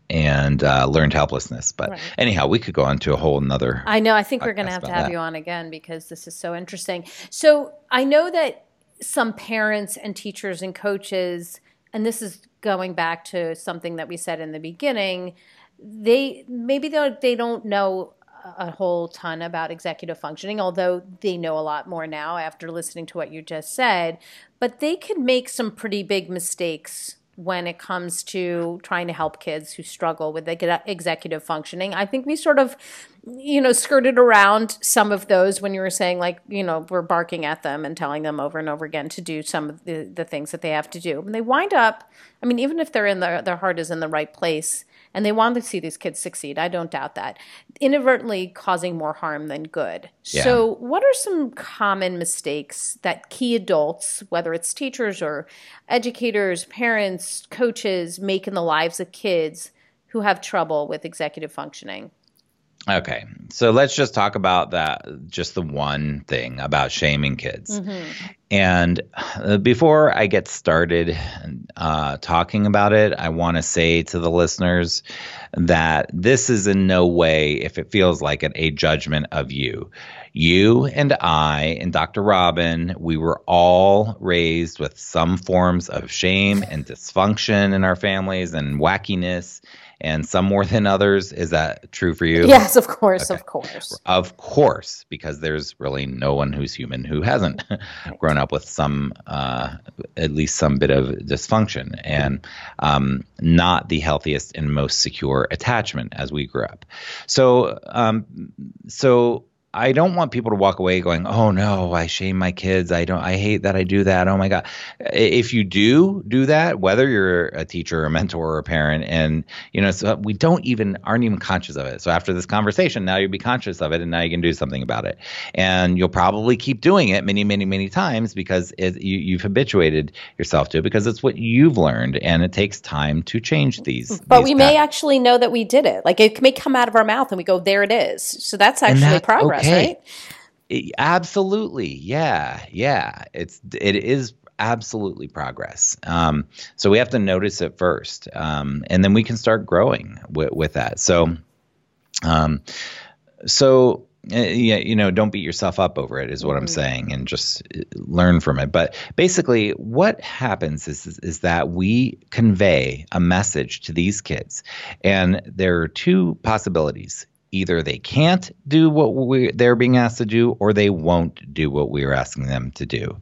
and, uh, learned helplessness. But right. anyhow, we could go on to a whole nother. I know. I think we're going to have to have that. you on again, because this is so interesting. So I know that some parents and teachers and coaches, and this is going back to something that we said in the beginning, They maybe they don't know a whole ton about executive functioning, although they know a lot more now after listening to what you just said. But they could make some pretty big mistakes when it comes to trying to help kids who struggle with executive functioning. I think we sort of, you know, skirted around some of those when you were saying, like, you know, we're barking at them and telling them over and over again to do some of the, the things that they have to do. And they wind up, I mean, even if they're in the, their heart is in the right place, and they want to see these kids succeed, I don't doubt that, inadvertently causing more harm than good. Yeah. So what are some common mistakes that key adults, whether it's teachers or educators, parents, coaches, make in the lives of kids who have trouble with executive functioning? Okay. So let's just talk about that, just the one thing about shaming kids. Mm-hmm. And uh, before I get started uh, talking about it, I want to say to the listeners that this is in no way, if it feels like it, a judgment of you. You and I and Doctor Robin, we were all raised with some forms of shame and dysfunction in our families and wackiness. And some more than others. Is that true for you? Yes, of course, okay. of course. Of course, because there's really no one who's human who hasn't right. grown up with some, uh, at least some bit of dysfunction and um, not the healthiest and most secure attachment as we grew up. So, um, so I don't want people to walk away going, oh no, I shame my kids. I don't, I hate that I do that. Oh my God. If you do do that, whether you're a teacher or a mentor or a parent, and you know, so we don't even, aren't even conscious of it. So after this conversation, now you'll be conscious of it and now you can do something about it. And you'll probably keep doing it many, many, many times because it, you, you've habituated yourself to it because it's what you've learned and it takes time to change these. But these we patterns. May actually know that we did it. Like it may come out of our mouth and we go, there it is. So that's actually that, progress. Okay. Right? It, absolutely. Yeah. Yeah. It's, it is absolutely progress. Um, so we have to notice it first. Um, and then we can start growing with, with that. So, um, so, uh, yeah, you know, don't beat yourself up over it is what mm-hmm. I'm saying, and just learn from it. But basically what happens is, is, is that we convey a message to these kids, and there are two possibilities. Either they can't do what we, they're being asked to do, or they won't do what we are asking them to do.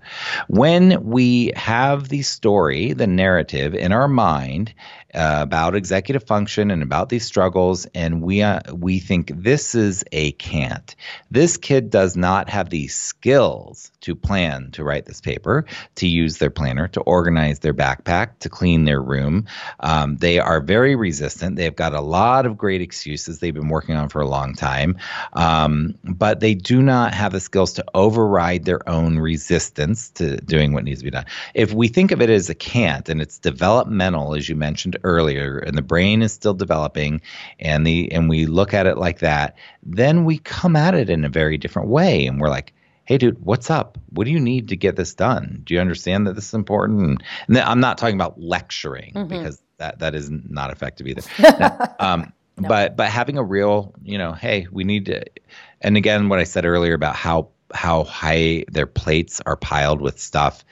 When we have the story, the narrative in our mind uh, about executive function and about these struggles, and we uh, we think this is a can't. This kid does not have the skills to plan, to write this paper, to use their planner, to organize their backpack, to clean their room. Um, they are very resistant. They've got a lot of great excuses they've been working on for for a long time, um, but they do not have the skills to override their own resistance to doing what needs to be done. If we think of it as a can't, and it's developmental, as you mentioned earlier, and the brain is still developing, and the and we look at it like that, then we come at it in a very different way, and we're like, hey, dude, what's up? What do you need to get this done? Do you understand that this is important? And I'm not talking about lecturing, mm-hmm. because that, that is not effective either. no, um, no. But but having a real, you know, hey, we need to – and again, what I said earlier about how how high their plates are piled with stuff,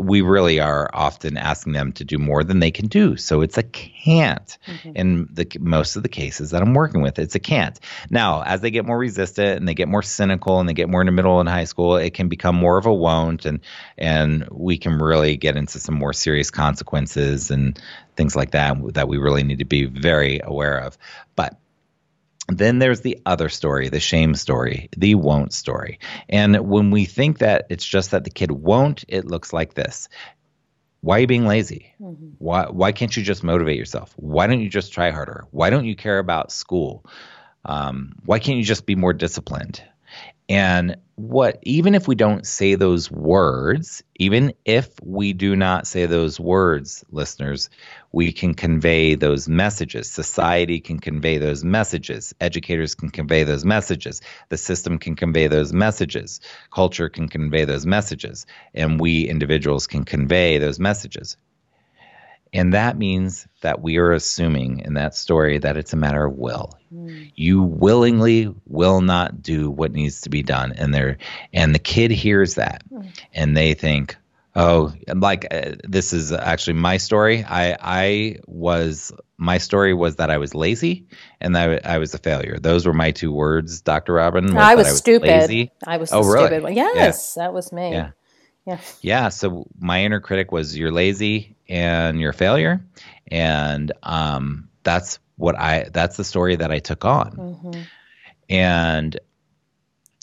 we really are often asking them to do more than they can do. So it's a can't mm-hmm. in the most of the cases that I'm working with. It's a can't. Now, as they get more resistant and they get more cynical and they get more in the middle and high school, it can become more of a won't, and and we can really get into some more serious consequences and things like that that we really need to be very aware of. But then there's the other story, the shame story, the won't story. And when we think that it's just that the kid won't, it looks like this. Why are you being lazy? Mm-hmm. Why why can't you just motivate yourself? Why don't you just try harder? Why don't you care about school? Um, why can't you just be more disciplined? And what, even if we don't say those words, even if we do not say those words, listeners, we can convey those messages. Society can convey those messages. Educators can convey those messages. The system can convey those messages. Culture can convey those messages. And we individuals can convey those messages. And that means that we are assuming in that story that it's a matter of will. Mm. You willingly will not do what needs to be done. And they're, and the kid hears that mm. and they think, oh, like uh, this is actually my story. I, I was, my story was that I was lazy and that I, I was a failure. Those were my two words, Doctor Robin. Was I, was I was stupid. Lazy. I was oh, the really? stupid one. Yes, yeah. That was me. Yeah. Yeah. Yeah. So my inner critic was, you're lazy and you're a failure. And um, that's what I, that's the story that I took on. Mm-hmm. And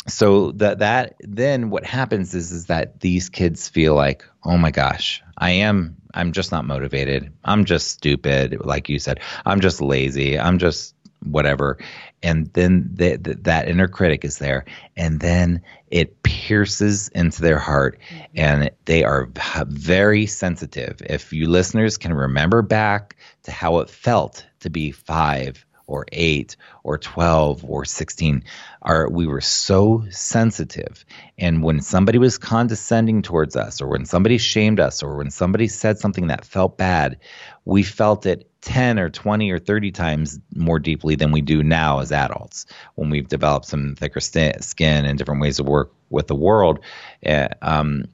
so that, that, then what happens is, is that these kids feel like, oh my gosh, I am, I'm just not motivated. I'm just stupid. Like you said, I'm just lazy. I'm just whatever. And then the, the, that inner critic is there. And then it pierces into their heart. And they are very sensitive. If you listeners can remember back to how it felt to be five or eight or twelve or sixteen, our, we were so sensitive. And when somebody was condescending towards us, or when somebody shamed us, or when somebody said something that felt bad, we felt it ten or twenty or thirty times more deeply than we do now as adults, when we've developed some thicker st- skin and different ways to work with the world. Uh, um,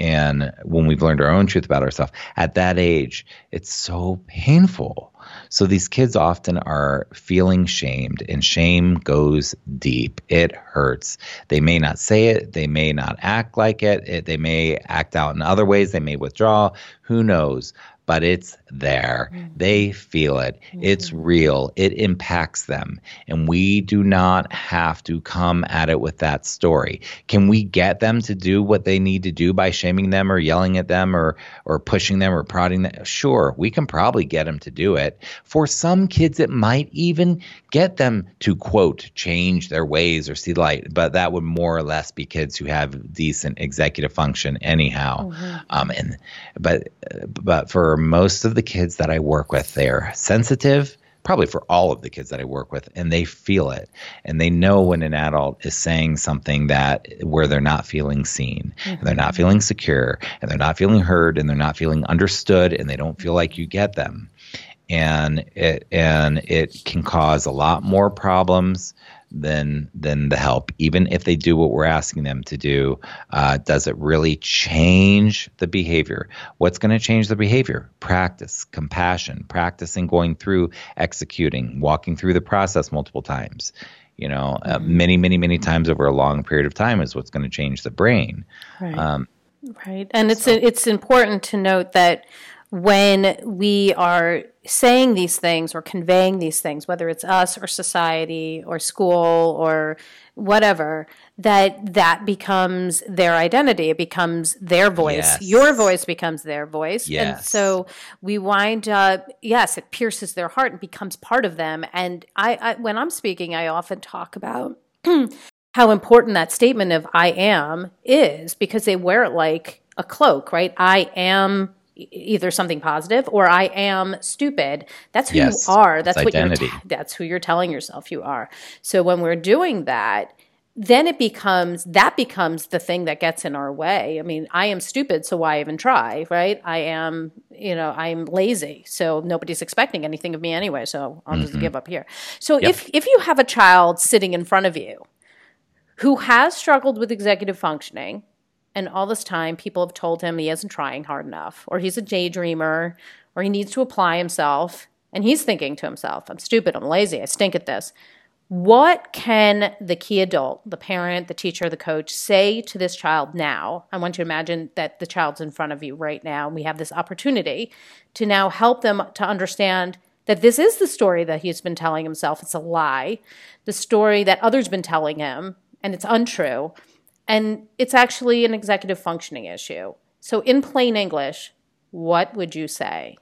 and when we've learned our own truth about ourselves at that age, it's so painful. So these kids often are feeling shamed, and shame goes deep. It hurts. They may not say it. They may not act like it. it they may act out in other ways. They may withdraw. Who knows? But it's there. Mm. They feel it. Mm. It's real. It impacts them. And we do not have to come at it with that story. Can we get them to do what they need to do by shaming them or yelling at them or or pushing them or prodding them? Sure, we can probably get them to do it. For some kids, it might even get them to, quote, change their ways or see the light. But that would more or less be kids who have decent executive function anyhow. Mm-hmm. Um, and but but for most of the kids that I work with, they're sensitive, probably for all of the kids that I work with, and they feel it. And they know when an adult is saying something that where they're not feeling seen, mm-hmm. and they're not feeling secure, and they're not feeling heard, and they're not feeling understood, and they don't feel like you get them. And it and it can cause a lot more problems than than the help. Even if they do what we're asking them to do, uh, does it really change the behavior? What's going to change the behavior? Practice, compassion, practicing going through, executing, walking through the process multiple times, you know, mm-hmm. uh, many, many, many times over a long period of time is what's going to change the brain. Right. Um, right. And it's so. a, it's important to note that when we are saying these things or conveying these things, whether it's us or society or school or whatever, that that becomes their identity. It becomes their voice. Yes. Your voice becomes their voice. Yes. And so we wind up, yes, it pierces their heart and becomes part of them. And I, I when I'm speaking, I often talk about how important that statement of I am is, because they wear it like a cloak, right? I am either something positive or I am stupid. That's who yes, you are. That's what identity. You're t- that's who you're telling yourself you are. So when we're doing that, then it becomes, that becomes the thing that gets in our way. I mean, I am stupid, so why even try, right? I am, you know, I'm lazy, so nobody's expecting anything of me anyway, so I'll mm-hmm. just give up here. So yep. if if you have a child sitting in front of you who has struggled with executive functioning, and all this time people have told him he isn't trying hard enough, or he's a daydreamer, or he needs to apply himself, and he's thinking to himself, I'm stupid, I'm lazy, I stink at this. What can the key adult, the parent, the teacher, the coach say to this child now? I want you to imagine that the child's in front of you right now, and we have this opportunity to now help them to understand that this is the story that he's been telling himself. It's a lie, the story that others have been telling him, and it's untrue, and it's actually an executive functioning issue. So in plain English, what would you say?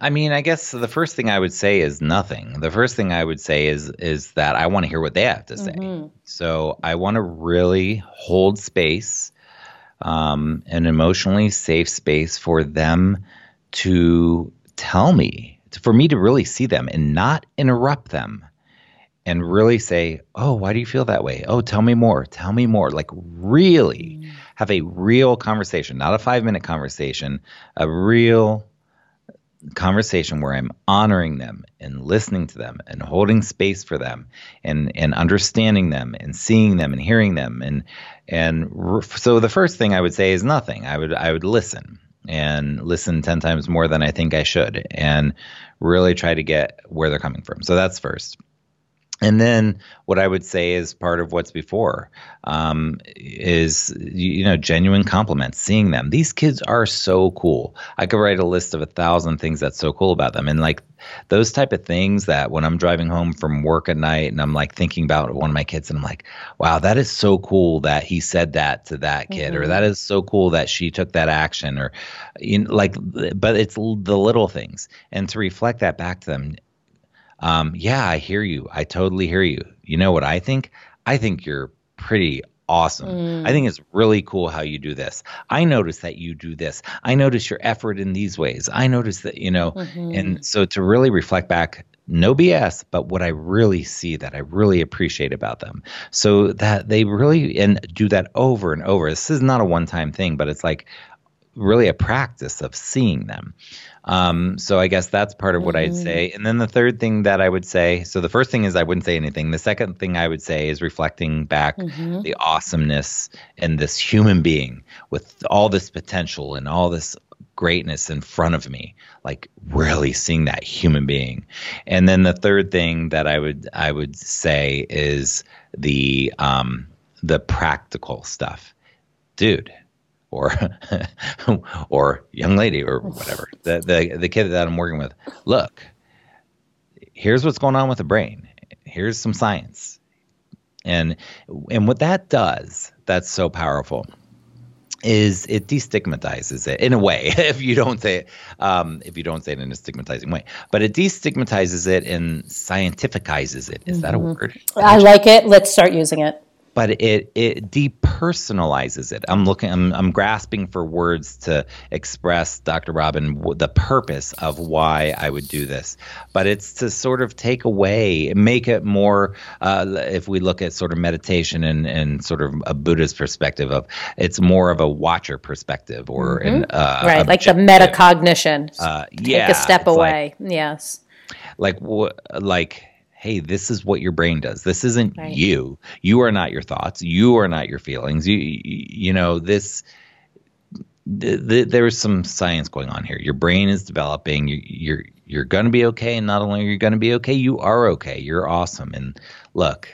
I mean, I guess the first thing I would say is nothing. The first thing I would say is is that I want to hear what they have to say. Mm-hmm. So I want to really hold space, um, an emotionally safe space for them to tell me, to, for me to really see them and not interrupt them and really say, oh, why do you feel that way? Oh, tell me more. Tell me more. Like really mm-hmm. have a real conversation, not a five-minute conversation, a real conversation where I'm honoring them and listening to them and holding space for them and, and understanding them and seeing them and hearing them. And, and re- so the first thing I would say is nothing. I would, I would listen and listen ten times more than I think I should and really try to get where they're coming from. So that's first. And then what I would say is part of what's before um, is, you know, genuine compliments, seeing them. These kids are so cool. I could write a list of a thousand things that's so cool about them. And like those type of things that when I'm driving home from work at night and I'm like thinking about one of my kids and I'm like, wow, that is so cool that he said that to that kid, mm-hmm. or that is so cool that she took that action, or you know, like, but it's the little things. And to reflect that back to them. Um, yeah, I hear you. I totally hear you. You know what I think? I think you're pretty awesome. Mm. I think it's really cool how you do this. I notice that you do this. I notice your effort in these ways. I notice that, you know, mm-hmm. and so to really reflect back, no B S, but what I really see that I really appreciate about them. So that they really, and do that over and over. This is not a one-time thing, but it's like really a practice of seeing them. Um, so I guess that's part of what mm-hmm. I'd say. And then the third thing that I would say, so the first thing is I wouldn't say anything. The second thing I would say is reflecting back mm-hmm. the awesomeness and this human being with all this potential and all this greatness in front of me, like really seeing that human being. And then the third thing that I would, I would say is the, um, the practical stuff, dude. Or, or young lady, or whatever the, the the kid that I'm working with. Look, here's what's going on with the brain. Here's some science, and and what that does that's so powerful is it destigmatizes it in a way. If you don't say it, um, if you don't say it in a stigmatizing way, but it destigmatizes it and scientificizes it. Is mm-hmm. that a word? I like it. Let's start using it. But it it depersonalizes it. I'm looking. I'm I'm grasping for words to express, Doctor Robin, w- the purpose of why I would do this. But it's to sort of take away, make it more. Uh, if we look at sort of meditation and, and sort of a Buddhist perspective of, it's more of a watcher perspective or mm-hmm. an uh, right, like the metacognition. Uh, yeah, take a step away. Like, yes. Like wh- like. Hey, this is what your brain does. This isn't right. you. You are not your thoughts. You are not your feelings. You, you, you know, this, th- th- there is some science going on here. Your brain is developing. You, you're, you're going to be okay. And not only are you going to be okay, you are okay. You're awesome. And look,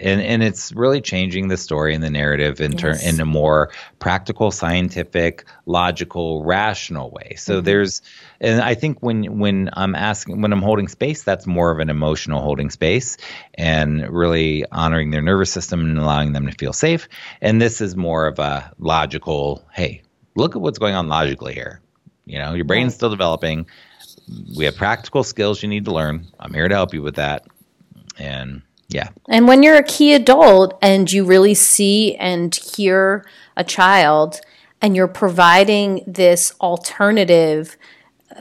and, and it's really changing the story and the narrative in yes. turn in a more practical, scientific, logical, rational way. So mm-hmm. there's, and I think when when I'm asking, when I'm holding space, that's more of an emotional holding space and really honoring their nervous system and allowing them to feel safe. And this is more of a logical, hey, look at what's going on logically here. You know, your brain's still developing. We have practical skills you need to learn. I'm here to help you with that. And yeah. And when you're a key adult and you really see and hear a child and you're providing this alternative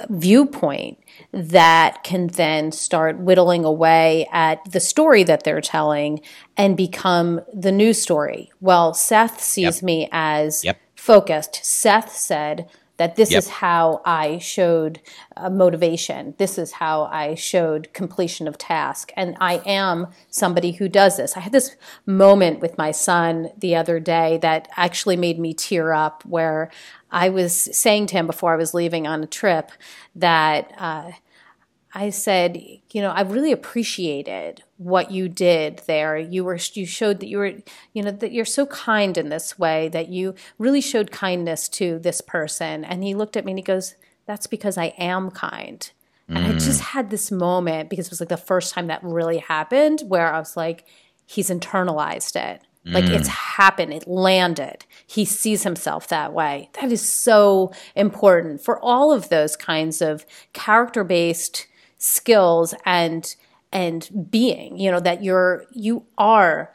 viewpoint, that can then start whittling away at the story that they're telling and become the new story. Well, Seth sees yep. me as yep. focused. Seth said that this yep. is how I showed uh, motivation. This is how I showed completion of task. And I am somebody who does this. I had this moment with my son the other day that actually made me tear up, where I was saying to him before I was leaving on a trip that uh, I said, you know, I really appreciated what you did there. You were, you showed that you were, you know, that you're so kind in this way, that you really showed kindness to this person. And he looked at me and he goes, that's because I am kind. Mm. And I just had this moment, because it was like the first time that really happened, where I was like, he's internalized it. Like, it's happened. It landed. He sees himself that way. That is so important for all of those kinds of character-based skills and and being, you know, that you're you are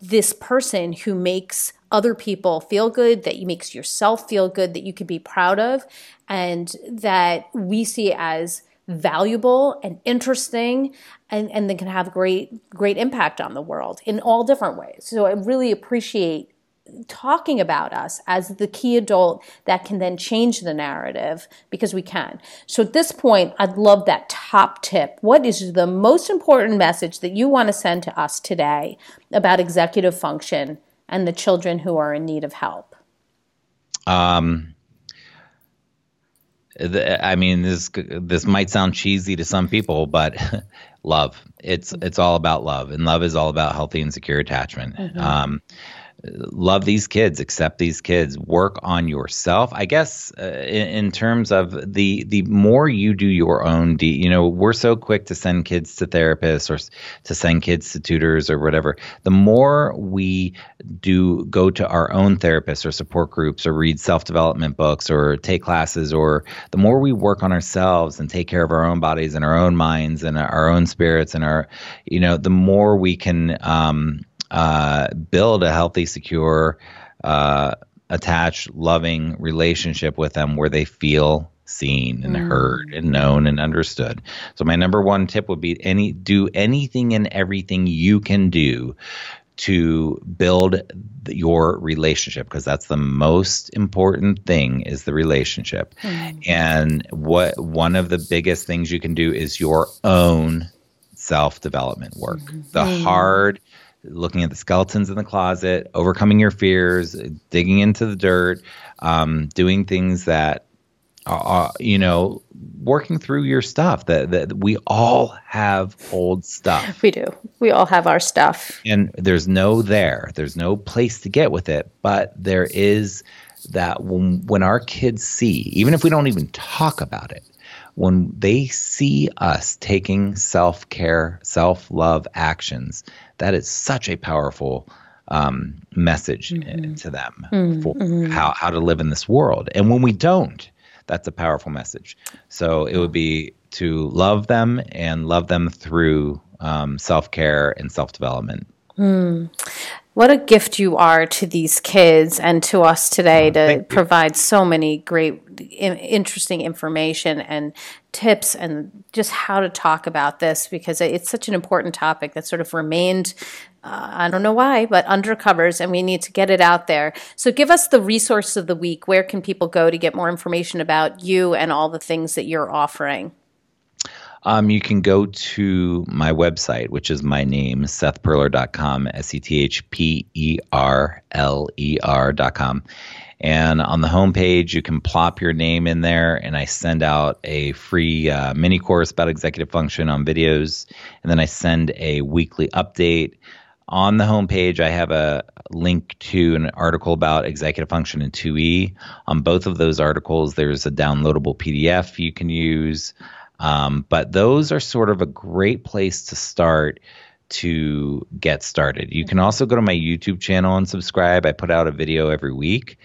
this person who makes other people feel good, that you makes yourself feel good, that you can be proud of, and that we see as valuable and interesting, and, and they can have great, great impact on the world in all different ways. So I really appreciate talking about us as the key adult that can then change the narrative, because we can. So at this point, I'd love that top tip. What is the most important message that you want to send to us today about executive function and the children who are in need of help? Um. I mean, this this might sound cheesy to some people, but love. It's it's all about love, and love is all about healthy and secure attachment. Mm-hmm. Um, love these kids, accept these kids, work on yourself. I guess uh, in, in terms of the the more you do your own, de- you know, we're so quick to send kids to therapists or to send kids to tutors or whatever. The more we do go to our own therapists or support groups or read self-development books or take classes, or the more we work on ourselves and take care of our own bodies and our own minds and our own spirits and our, you know, the more we can um, Uh, build a healthy, secure, uh, attached, loving relationship with them where they feel seen and mm. heard and known and understood. So my number one tip would be any do anything and everything you can do to build th- your relationship, because that's the most important thing, is the relationship. Mm. And what one of the biggest things you can do is your own self-development work. Mm-hmm. The mm. hard looking at the skeletons in the closet, overcoming your fears, digging into the dirt, um, doing things that, are, you know, working through your stuff. That, that we all have old stuff. We do. We all have our stuff. And there's no there. There's no place to get with it. But there is that when, when our kids see, even if we don't even talk about it, when they see us taking self-care, self-love actions, that is such a powerful um, message mm-hmm. to them mm-hmm. for mm-hmm. how, how to live in this world. And when we don't, that's a powerful message. So it would be to love them and love them through um, self-care and self-development. Mm. What a gift you are to these kids and to us today oh, to provide so many great, interesting information and tips and just how to talk about this, because it's such an important topic that sort of remained, uh, I don't know why, but under covers, and we need to get it out there. So give us the resource of the week. Where can people go to get more information about you and all the things that you're offering? Um, you can go to my website, which is my name, Seth Perler dot com, S E T H P E R L E R dot com. And on the homepage, you can plop your name in there, and I send out a free uh, mini course about executive function on videos. And then I send a weekly update. On the homepage, I have a link to an article about executive function and two E. On both of those articles, there's a downloadable P D F you can use. Um, but those are sort of a great place to start to get started. You can also go to my YouTube channel and subscribe. I put out a video every week.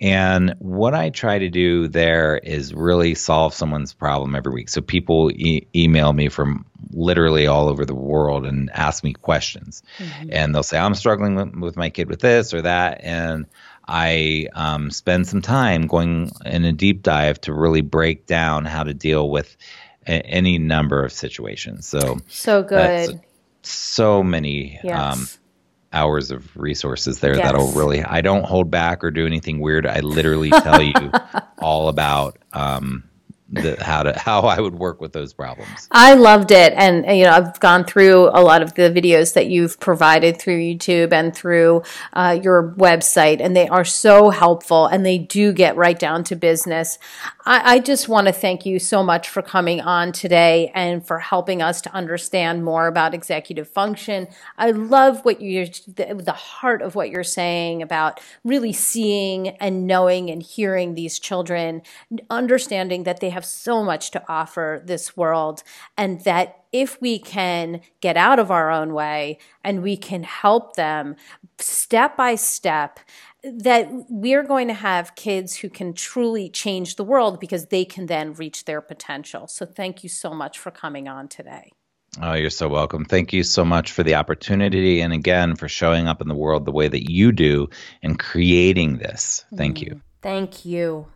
And what I try to do there is really solve someone's problem every week. So people e- email me from literally all over the world and ask me questions. Mm-hmm. And they'll say, I'm struggling with my kid with this or that. And I um, spend some time going in a deep dive to really break down how to deal with any number of situations. So so good. So many yes. um, hours of resources there yes. that'll really. I don't hold back or do anything weird. I literally tell you all about um, the, how to how I would work with those problems. I loved it, and you know I've gone through a lot of the videos that you've provided through YouTube and through uh, your website, and they are so helpful, and they do get right down to business. I just want to thank you so much for coming on today and for helping us to understand more about executive function. I love what you're, the heart of what you're saying about really seeing and knowing and hearing these children, understanding that they have so much to offer this world, and that if we can get out of our own way and we can help them step by step, that we're going to have kids who can truly change the world because they can then reach their potential. So thank you so much for coming on today. Oh, you're so welcome. Thank you so much for the opportunity, and again, for showing up in the world the way that you do and creating this. Thank mm-hmm. you. Thank you.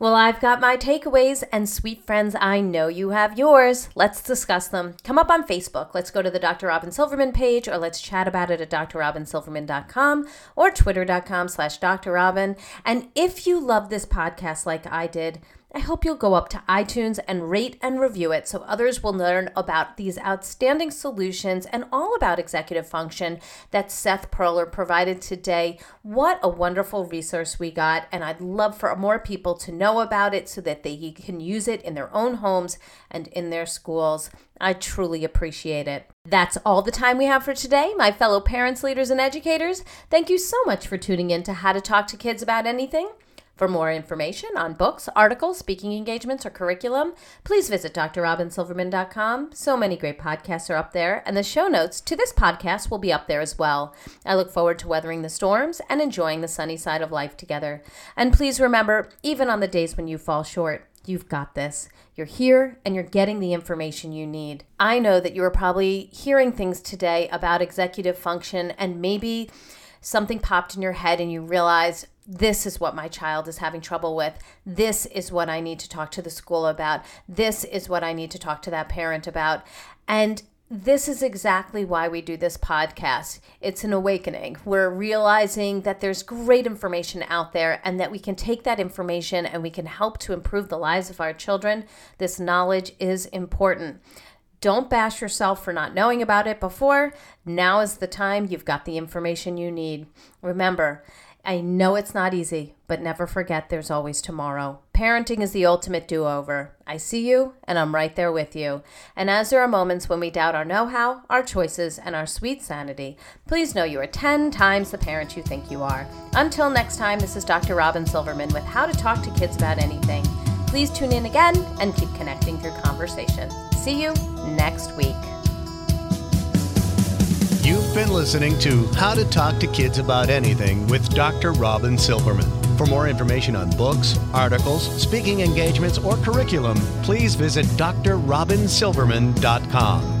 Well, I've got my takeaways, and sweet friends, I know you have yours. Let's discuss them. Come up on Facebook. Let's go to the Doctor Robin Silverman page, or let's chat about it at d r robin silverman dot com or twitter dot com slash d r robin. And if you love this podcast like I did, I hope you'll go up to iTunes and rate and review it so others will learn about these outstanding solutions and all about executive function that Seth Perler provided today. What a wonderful resource we got, and I'd love for more people to know about it so that they can use it in their own homes and in their schools. I truly appreciate it. That's all the time we have for today, my fellow parents, leaders, and educators. Thank you so much for tuning in to How to Talk to Kids About Anything. For more information on books, articles, speaking engagements, or curriculum, please visit d r robin silverman dot com. So many great podcasts are up there, and the show notes to this podcast will be up there as well. I look forward to weathering the storms and enjoying the sunny side of life together. And please remember, even on the days when you fall short, you've got this. You're here and you're getting the information you need. I know that you are probably hearing things today about executive function, and maybe something popped in your head and you realized, this is what my child is having trouble with. This is what I need to talk to the school about. This is what I need to talk to that parent about. And this is exactly why we do this podcast. It's an awakening. We're realizing that there's great information out there and that we can take that information and we can help to improve the lives of our children. This knowledge is important. Don't bash yourself for not knowing about it before. Now is the time. You've got the information you need. Remember, I know it's not easy, but never forget there's always tomorrow. Parenting is the ultimate do-over. I see you, and I'm right there with you. And as there are moments when we doubt our know-how, our choices, and our sweet sanity, please know you are ten times the parent you think you are. Until next time, this is Doctor Robin Silverman with How to Talk to Kids About Anything. Please tune in again and keep connecting through conversation. See you next week. You've been listening to How to Talk to Kids About Anything with Doctor Robin Silverman. For more information on books, articles, speaking engagements, or curriculum, please visit d r robin silverman dot com.